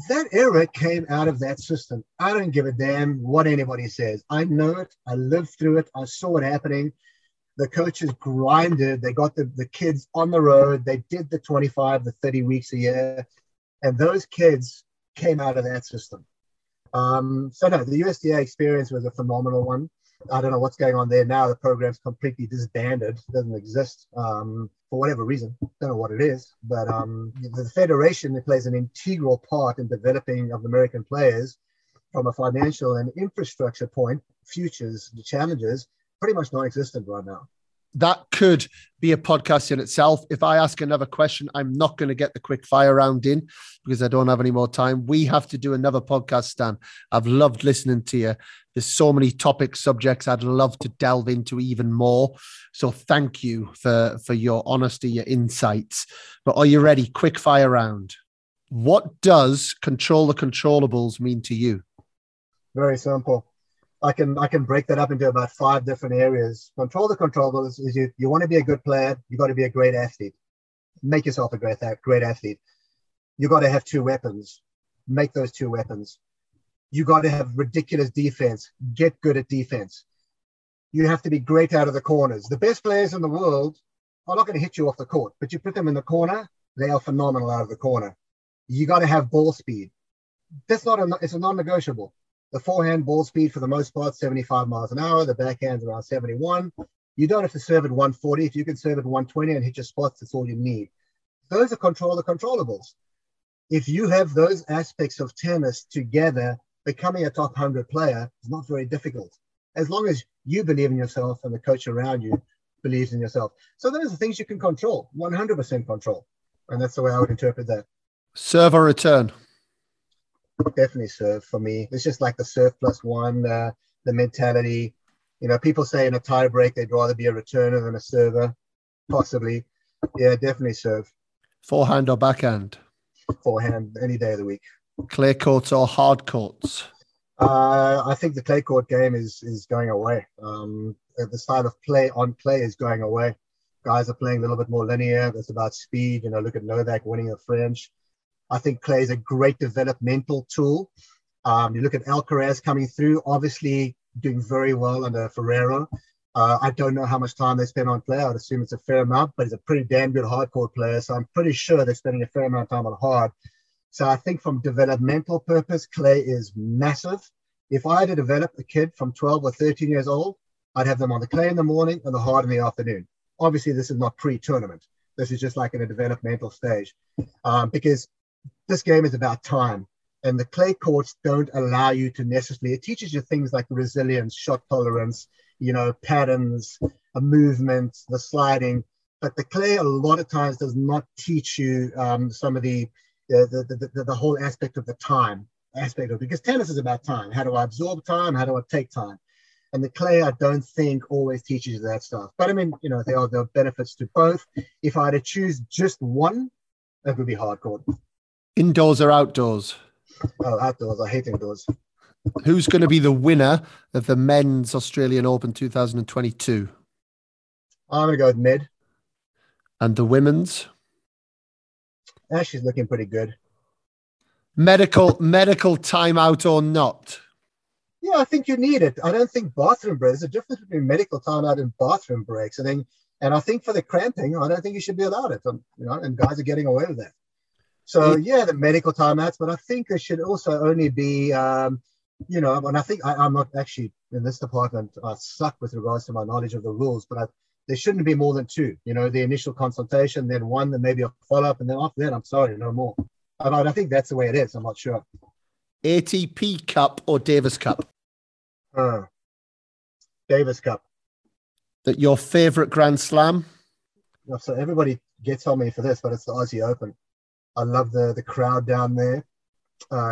that era came out of that system. I don't give a damn what anybody says. I know it. I lived through it. I saw it happening. The coaches grinded. They got the kids on the road. They did the 25, the 30 weeks a year. And those kids came out of that system. So, no, the USDA experience was a phenomenal one. I don't know what's going on there now. The program's completely disbanded. It doesn't exist for whatever reason. Don't know what it is. But the federation plays an integral part in developing of American players from a financial and infrastructure point. Futures, the challenges, pretty much non-existent right now. That could be a podcast in itself. If I ask another question, I'm not going to get the quick fire round in because I don't have any more time. We have to do another podcast, Stan. I've loved listening to you. There's so many topics, subjects I'd love to delve into even more. So thank you for your honesty, your insights. But are you ready? Quick fire round. What does control the controllables mean to you? Very simple. I can break that up into about 5 different areas. Control the controllables is you want to be a good player, you've got to be a great athlete. Make yourself a great athlete. You've got to have 2 weapons. Make those 2 weapons. You've got to have ridiculous defense. Get good at defense. You have to be great out of the corners. The best players in the world are not going to hit you off the court, but you put them in the corner, they are phenomenal out of the corner. You got to have ball speed. It's a non-negotiable. The forehand ball speed, for the most part, 75 miles an hour. The backhand's around 71. You don't have to serve at 140. If you can serve at 120 and hit your spots, that's all you need. Those are control the controllables. If you have those aspects of tennis together, becoming a top 100 player is not very difficult, as long as you believe in yourself and the coach around you believes in yourself. So those are things you can control, 100% control. And that's the way I would interpret that. Serve or return? Definitely serve for me. It's just like the serve plus one, the mentality. You know, people say in a tie break, they'd rather be a returner than a server, possibly. Yeah, definitely serve. Forehand or backhand? Forehand, any day of the week. Clay courts or hard courts? I think the clay court game is going away. The style of play on clay is going away. Guys are playing a little bit more linear. It's about speed. You know, look at Novak winning the French. I think clay is a great developmental tool. You look at Alcaraz coming through, obviously doing very well under Ferrero. I don't know how much time they spend on clay. I would assume it's a fair amount, but he's a pretty damn good hardcourt player. So I'm pretty sure they're spending a fair amount of time on hard. So I think from developmental purpose, clay is massive. If I had to develop a kid from 12 or 13 years old, I'd have them on the clay in the morning and the hard in the afternoon. Obviously, this is not pre-tournament. This is just like in a developmental stage because this game is about time, and the clay courts don't allow you to necessarily. It teaches you things like resilience, shot tolerance, you know, patterns, movement, the sliding. But the clay, a lot of times, does not teach you some of the whole aspect of the time aspect of it, because tennis is about time. How do I absorb time? How do I take time? And the clay, I don't think, always teaches you that stuff. But I mean, you know, there are benefits to both. If I had to choose just one, that would be hardcore. Indoors or outdoors? Oh, outdoors. I hate indoors. Who's going to be the winner of the Men's Australian Open 2022? I'm going to go with Med. And the women's? She's looking pretty good. Medical timeout or not? Yeah, I think you need it. I don't think bathroom breaks. There's a difference between medical timeout and bathroom breaks. And I think for the cramping, I don't think you should be allowed it. And guys are getting away with that. So, yeah, the medical timeouts, but I think there should also only be, and I think I'm not actually in this department, I suck with regards to my knowledge of the rules, but there shouldn't be more than 2, you know, the initial consultation, then 1, then maybe a follow-up, and then after that, I'm sorry, no more. And I think that's the way it is. I'm not sure. ATP Cup or Davis Cup? Davis Cup. That your favorite Grand Slam? So everybody gets on me for this, but it's the Aussie Open. I love the crowd down there.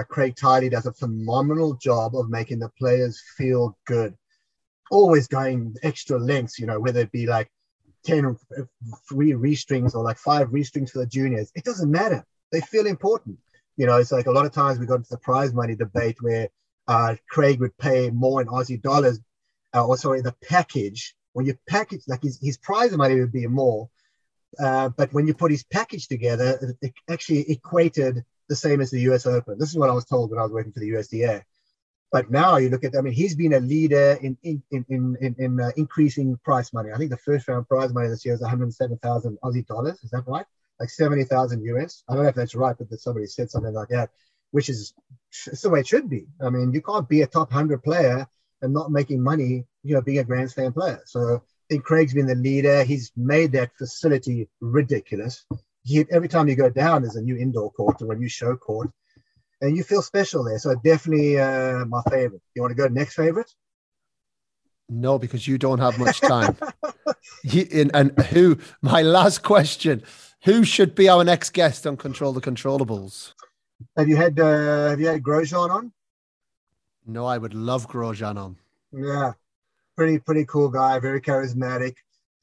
Craig Tiley does a phenomenal job of making the players feel good. Always going extra lengths, you know, whether it be like 10 free restrings or like 5 restrings for the juniors. It doesn't matter. They feel important. You know, it's like a lot of times we got into the prize money debate where Craig would pay more in Aussie dollars, or sorry, the package. When you package, like his prize money would be more, but when you put his package together, it actually equated the same as the US Open. This is what I was told when I was working for the USDA. But now you look at, I mean, he's been a leader in increasing prize money. I think the first round prize money this year is 107,000 Aussie dollars. Is that right? Like 70,000 US. I don't know if that's right, but somebody said something like that, which is it's the way it should be. I mean, you can't be a top 100 player and not making money, you know, being a Grand Slam player. So I think Craig's been the leader. He's made that facility ridiculous. Every time you go down, there's a new indoor court or a new show court, and you feel special there. So definitely my favorite. You want to go next favorite? No, because you don't have much time. My last question, who should be our next guest on Control the Controllables? Have you had Grosjean on? No, I would love Grosjean on. Yeah, pretty cool guy, very charismatic.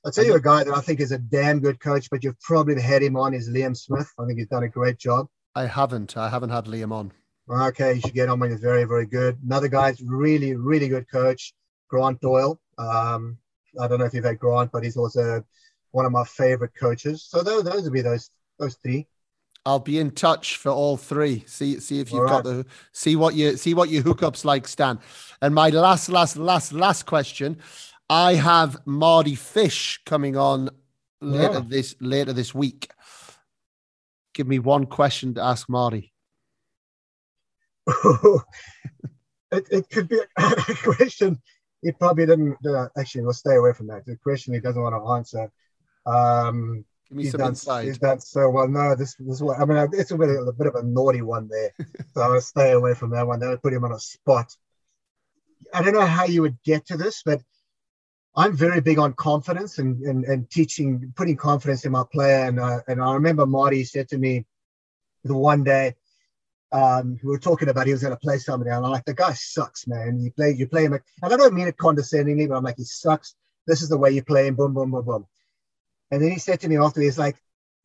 I'll tell you a guy that I think is a damn good coach, but you've probably had him on, is Liam Smith. I think he's done a great job. I haven't had Liam on. Okay, you should get on when he's very, very good. Another guy's really, really good coach, Grant Doyle. I don't know if you've had Grant, but he's also one of my favorite coaches. So those would be those three. I'll be in touch for all three. See if you've got the see what your hookups like, Stan. And my last question, I have Mardy Fish coming on later this week. Give me one question to ask Mardy. it could be a question he probably didn't actually. We'll stay away from that. The question he doesn't want to answer. He's done so well. No, this one. I mean, it's a bit of a naughty one there. So I'll stay away from that one. That would put him on a spot. I don't know how you would get to this, but I'm very big on confidence and teaching, putting confidence in my player. And I remember Marty said to me the one day we were talking about he was going to play somebody, and I'm like, the guy sucks, man. You play him, and I don't mean it condescendingly, but I'm like, he sucks. This is the way you play him. Boom, boom, boom, boom. And then he said to me after, he's like,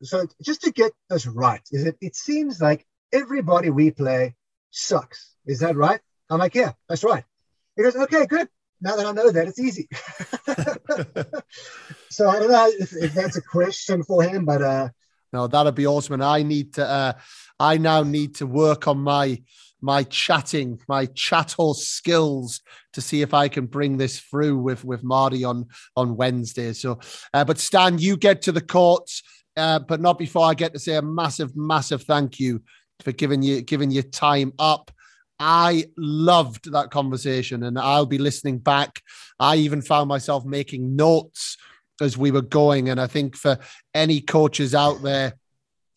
so just to get this right, it seems like everybody we play sucks. Is that right? I'm like, yeah, that's right. He goes, okay, good. Now that I know that, it's easy. So I don't know if that's a question for him, but. No, that'd be awesome. And I need to, I now need to work on my chat horse skills to see if I can bring this through with Mardy on Wednesday. So, but Stan, you get to the courts, but not before I get to say a massive thank you for giving your time up. I loved that conversation, and I'll be listening back. I even found myself making notes as we were going. And I think for any coaches out there,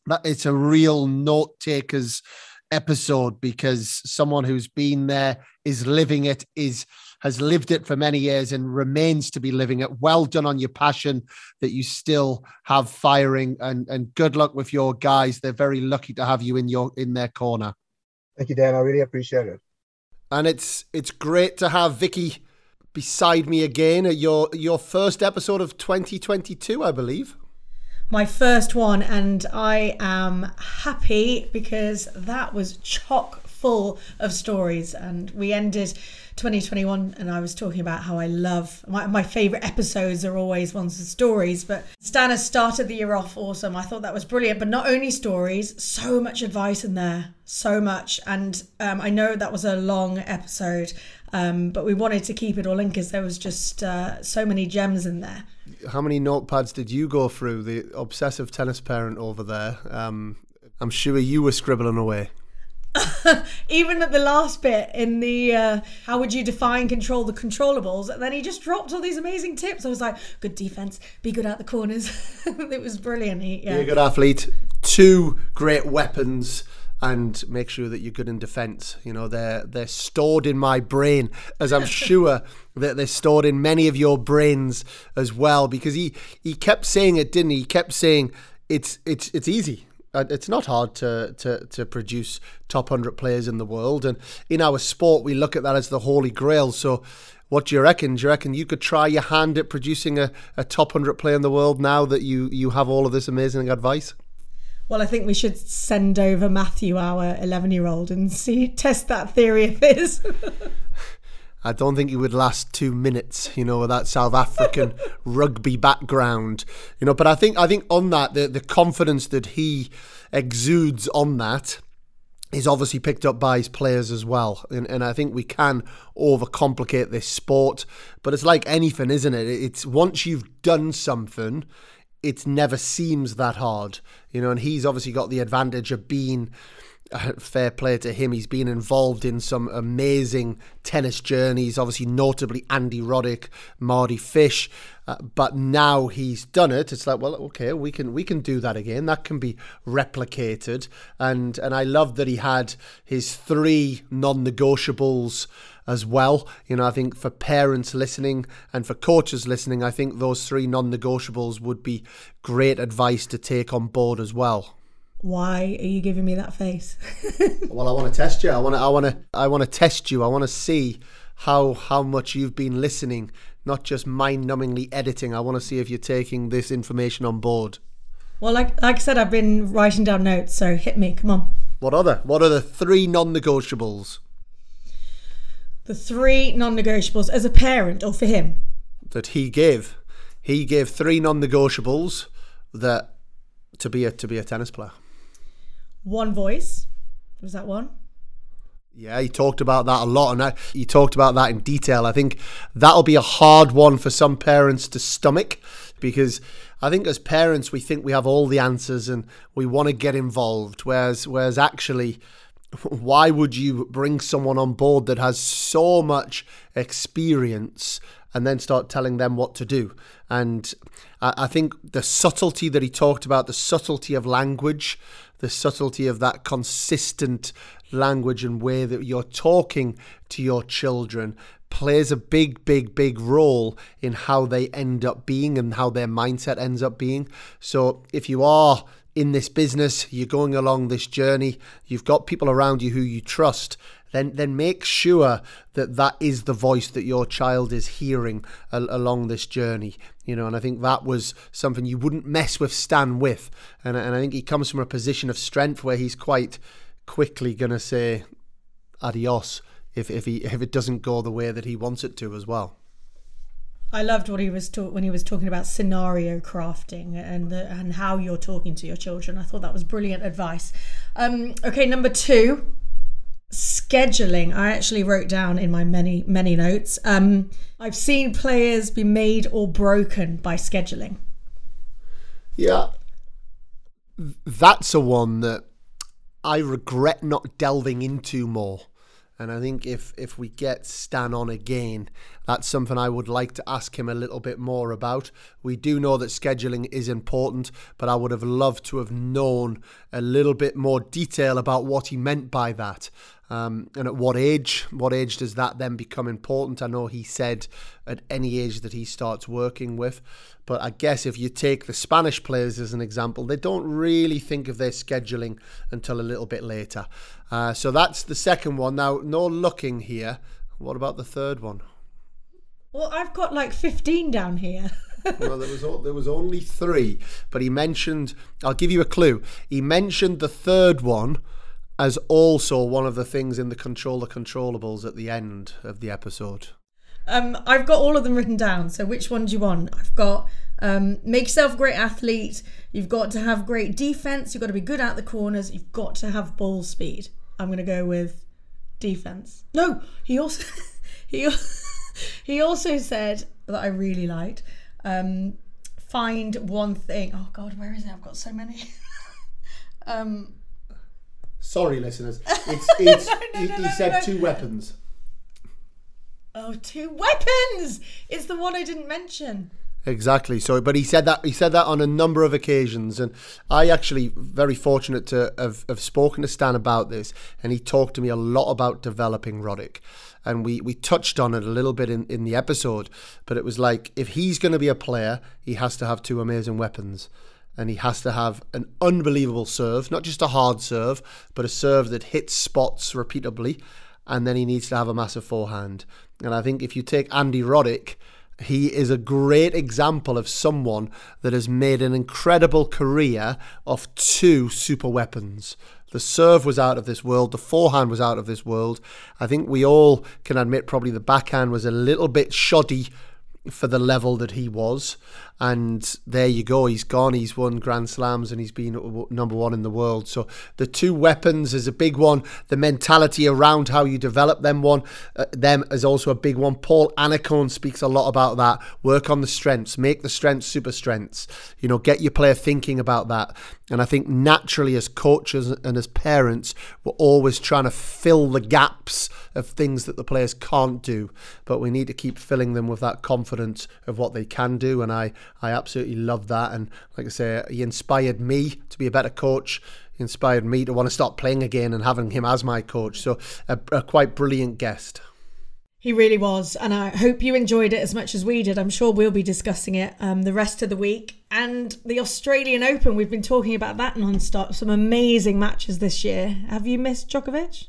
that it's a real note taker's episode, because someone who's been there, is living it, has lived it for many years and remains to be living it. Well done on your passion that you still have firing, and good luck with your guys. They're very lucky to have you in their corner. Thank you, Dan. I really appreciate it. And it's great to have Vicky beside me again at your first episode of 2022, I believe. My first one, and I am happy because that was chock full of stories. And we ended 2021, and I was talking about how I love my favorite episodes are always ones with stories. But Stan has started the year off awesome. I thought that was brilliant. But not only stories, so much advice in there, so much. And I know that was a long episode. But we wanted to keep it all in because there was just so many gems in there. How many notepads did you go through? The obsessive tennis parent over there. I'm sure you were scribbling away. Even at the last bit in the how would you define control the controllables? And then he just dropped all these amazing tips. I was like, good defense, be good at the corners. It was brilliant. Be a good athlete. 2 great weapons. And make sure that you're good in defence. You know, they're stored in my brain, as I'm sure that they're stored in many of your brains as well. Because he kept saying it, didn't he? He kept saying it's easy. It's not hard to produce top 100 players in the world. And in our sport, we look at that as the holy grail. So what do you reckon? Do you reckon you could try your hand at producing a top 100 player in the world now that you have all of this amazing advice? Well, I think we should send over Matthew, our 11-year-old, and test that theory of his. I don't think he would last 2 minutes, with that South African rugby background, But I think on that, the confidence that he exudes on that is obviously picked up by his players as well. And I think we can overcomplicate this sport, but it's like anything, isn't it? It's once you've done something, it never seems that hard, And he's obviously got the advantage of being. Fair play to him. He's been involved in some amazing tennis journeys, obviously notably Andy Roddick, Mardy Fish, but now he's done it. It's like, well, okay, we can do that again. That can be replicated, and I love that he had his 3 non-negotiables as well. I think for parents listening and for coaches listening, I think those 3 non-negotiables would be great advice to take on board as well. Why are you giving me that face? Well, I want to test you. I want to test you. I want to see how much you've been listening, not just mind-numbingly editing. I want to see if you're taking this information on board. Well, like I said, I've been writing down notes, so hit me. Come on. What are the 3 non-negotiables? The 3 non-negotiables as a parent or for him? That he gave. He gave 3 non-negotiables that to be a tennis player. One voice, was that one? Yeah, he talked about that a lot, and he talked about that in detail. I think that'll be a hard one for some parents to stomach, because I think as parents we think we have all the answers and we want to get involved, whereas actually, why would you bring someone on board that has so much experience and then start telling them what to do? And I think the subtlety that he talked about, the subtlety of language, the subtlety of that consistent language and way that you're talking to your children plays a big, big, big role in how they end up being and how their mindset ends up being. So if you are in this business, you're going along this journey, you've got people around you who you trust, then make sure that is the voice that your child is hearing along this journey, and I think that was something you wouldn't mess with Stan with, and I think he comes from a position of strength where he's quite quickly going to say adios if it doesn't go the way that he wants it to as well. I loved what he was when he was talking about scenario crafting and how you're talking to your children. I thought that was brilliant advice. Okay, number 2. Scheduling. I actually wrote down in my many notes. I've seen players be made or broken by scheduling. Yeah, that's a one that I regret not delving into more. And I think if we get Stan on again, that's something I would like to ask him a little bit more about. We do know that scheduling is important, but I would have loved to have known a little bit more detail about what he meant by that. And at what age does that then become important? I know he said at any age that he starts working with, but I guess if you take the Spanish players as an example, they don't really think of their scheduling until a little bit later. So that's the second one. Now, no looking here. What about the third one? Well, I've got like 15 down here. Well, there was only 3, but he mentioned, I'll give you a clue. He mentioned the third one as also one of the things in the control the controllables at the end of the episode. I've got all of them written down, so which one do you want? I've got make yourself a great athlete, you've got to have great defence, you've got to be good at the corners, you've got to have ball speed. I'm going to go with defence. No, he also said, that I really liked, find one thing. Oh God, where is it? I've got so many. Sorry, listeners. It's he said 2 weapons. Oh, 2 weapons! It's the one I didn't mention. Exactly. So, but he said that on a number of occasions, and I actually very fortunate to have spoken to Stan about this, and he talked to me a lot about developing Roddick, and we touched on it a little bit in the episode. But it was like, if he's going to be a player, he has to have 2 amazing weapons. and he has to have an unbelievable serve, not just a hard serve, but a serve that hits spots repeatably, and then he needs to have a massive forehand. And I think if you take Andy Roddick, he is a great example of someone that has made an incredible career of two super weapons. The serve was out of this world. The forehand was out of this world. I think we all can admit probably the backhand was a little bit shoddy for the level that he was. And there you go. He's gone. He's won Grand Slams and he's been number one in the world. So the two weapons is a big one. The mentality around how you develop them is also a big one. Paul Annacone speaks a lot about that. Work on the strengths. Make the strengths super strengths. You know, get your player thinking about that. And I think naturally as coaches and as parents, we're always trying to fill the gaps of things that the players can't do. But we need to keep filling them with that confidence of what they can do. And I absolutely love that. And like I say, he inspired me to be a better coach. He inspired me to want to start playing again and having him as my coach. So a quite brilliant guest. He really was. And I hope you enjoyed it as much as we did. I'm sure we'll be discussing it the rest of the week. And the Australian Open, we've been talking about that non-stop. Some amazing matches this year. Have you missed Djokovic?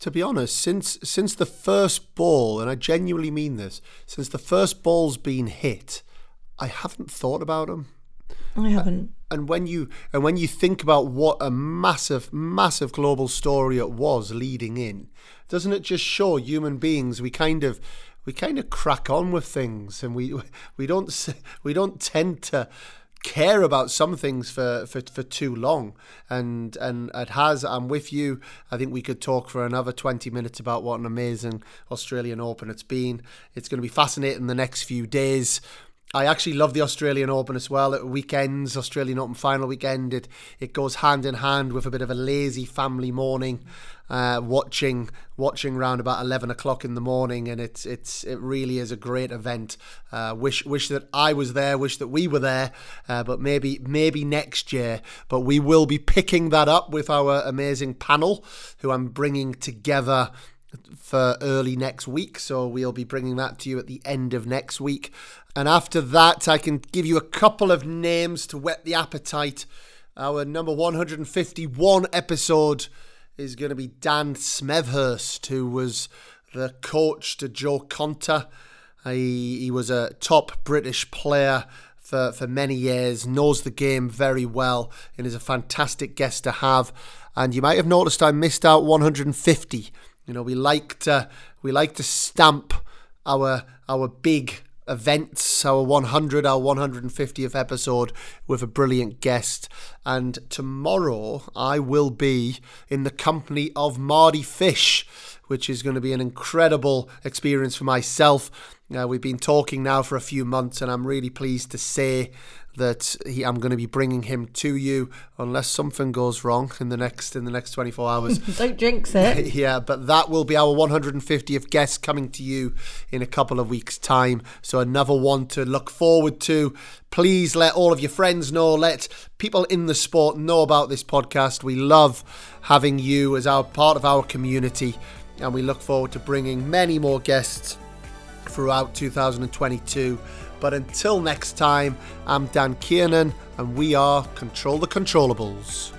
To be honest, since the first ball, and I genuinely mean this, since the first ball's been hit, I haven't thought about him. I haven't. And when you think about what a massive, massive global story it was leading in, doesn't it just show human beings we kind of crack on with things, and we don't tend to care about some things for too long. And it has. I'm with you. I think we could talk for another 20 minutes about what an amazing Australian Open it's been. It's going to be fascinating the next few days. I actually love the Australian Open as well. At weekends, Australian Open final weekend, it goes hand in hand with a bit of a lazy family morning, watching round about 11 o'clock in the morning, and it really is a great event. Wish that I was there, wish that we were there, but maybe next year. But we will be picking that up with our amazing panel, who I'm bringing together for early next week. So we'll be bringing that to you at the end of next week. And after that, I can give you a couple of names to whet the appetite. Our number 151 episode is going to be Dan Smethurst, who was the coach to Joe Konta. He was a top British player for many years, knows the game very well, and is a fantastic guest to have. And you might have noticed I missed out 150. You know, we like to stamp our big events, our 100, our 150th episode with a brilliant guest. And tomorrow I will be in the company of Mardy Fish, which is going to be an incredible experience for myself. We've been talking now for a few months, and I'm really pleased to say that I'm going to be bringing him to you, unless something goes wrong in the next 24 hours. Don't jinx it. Yeah, but that will be our 150th guest coming to you in a couple of weeks' time. So another one to look forward to. Please let all of your friends know. Let people in the sport know about this podcast. We love having you as our part of our community, and we look forward to bringing many more guests throughout 2022. But until next time, I'm Dan Kiernan, and we are Control the Controllables.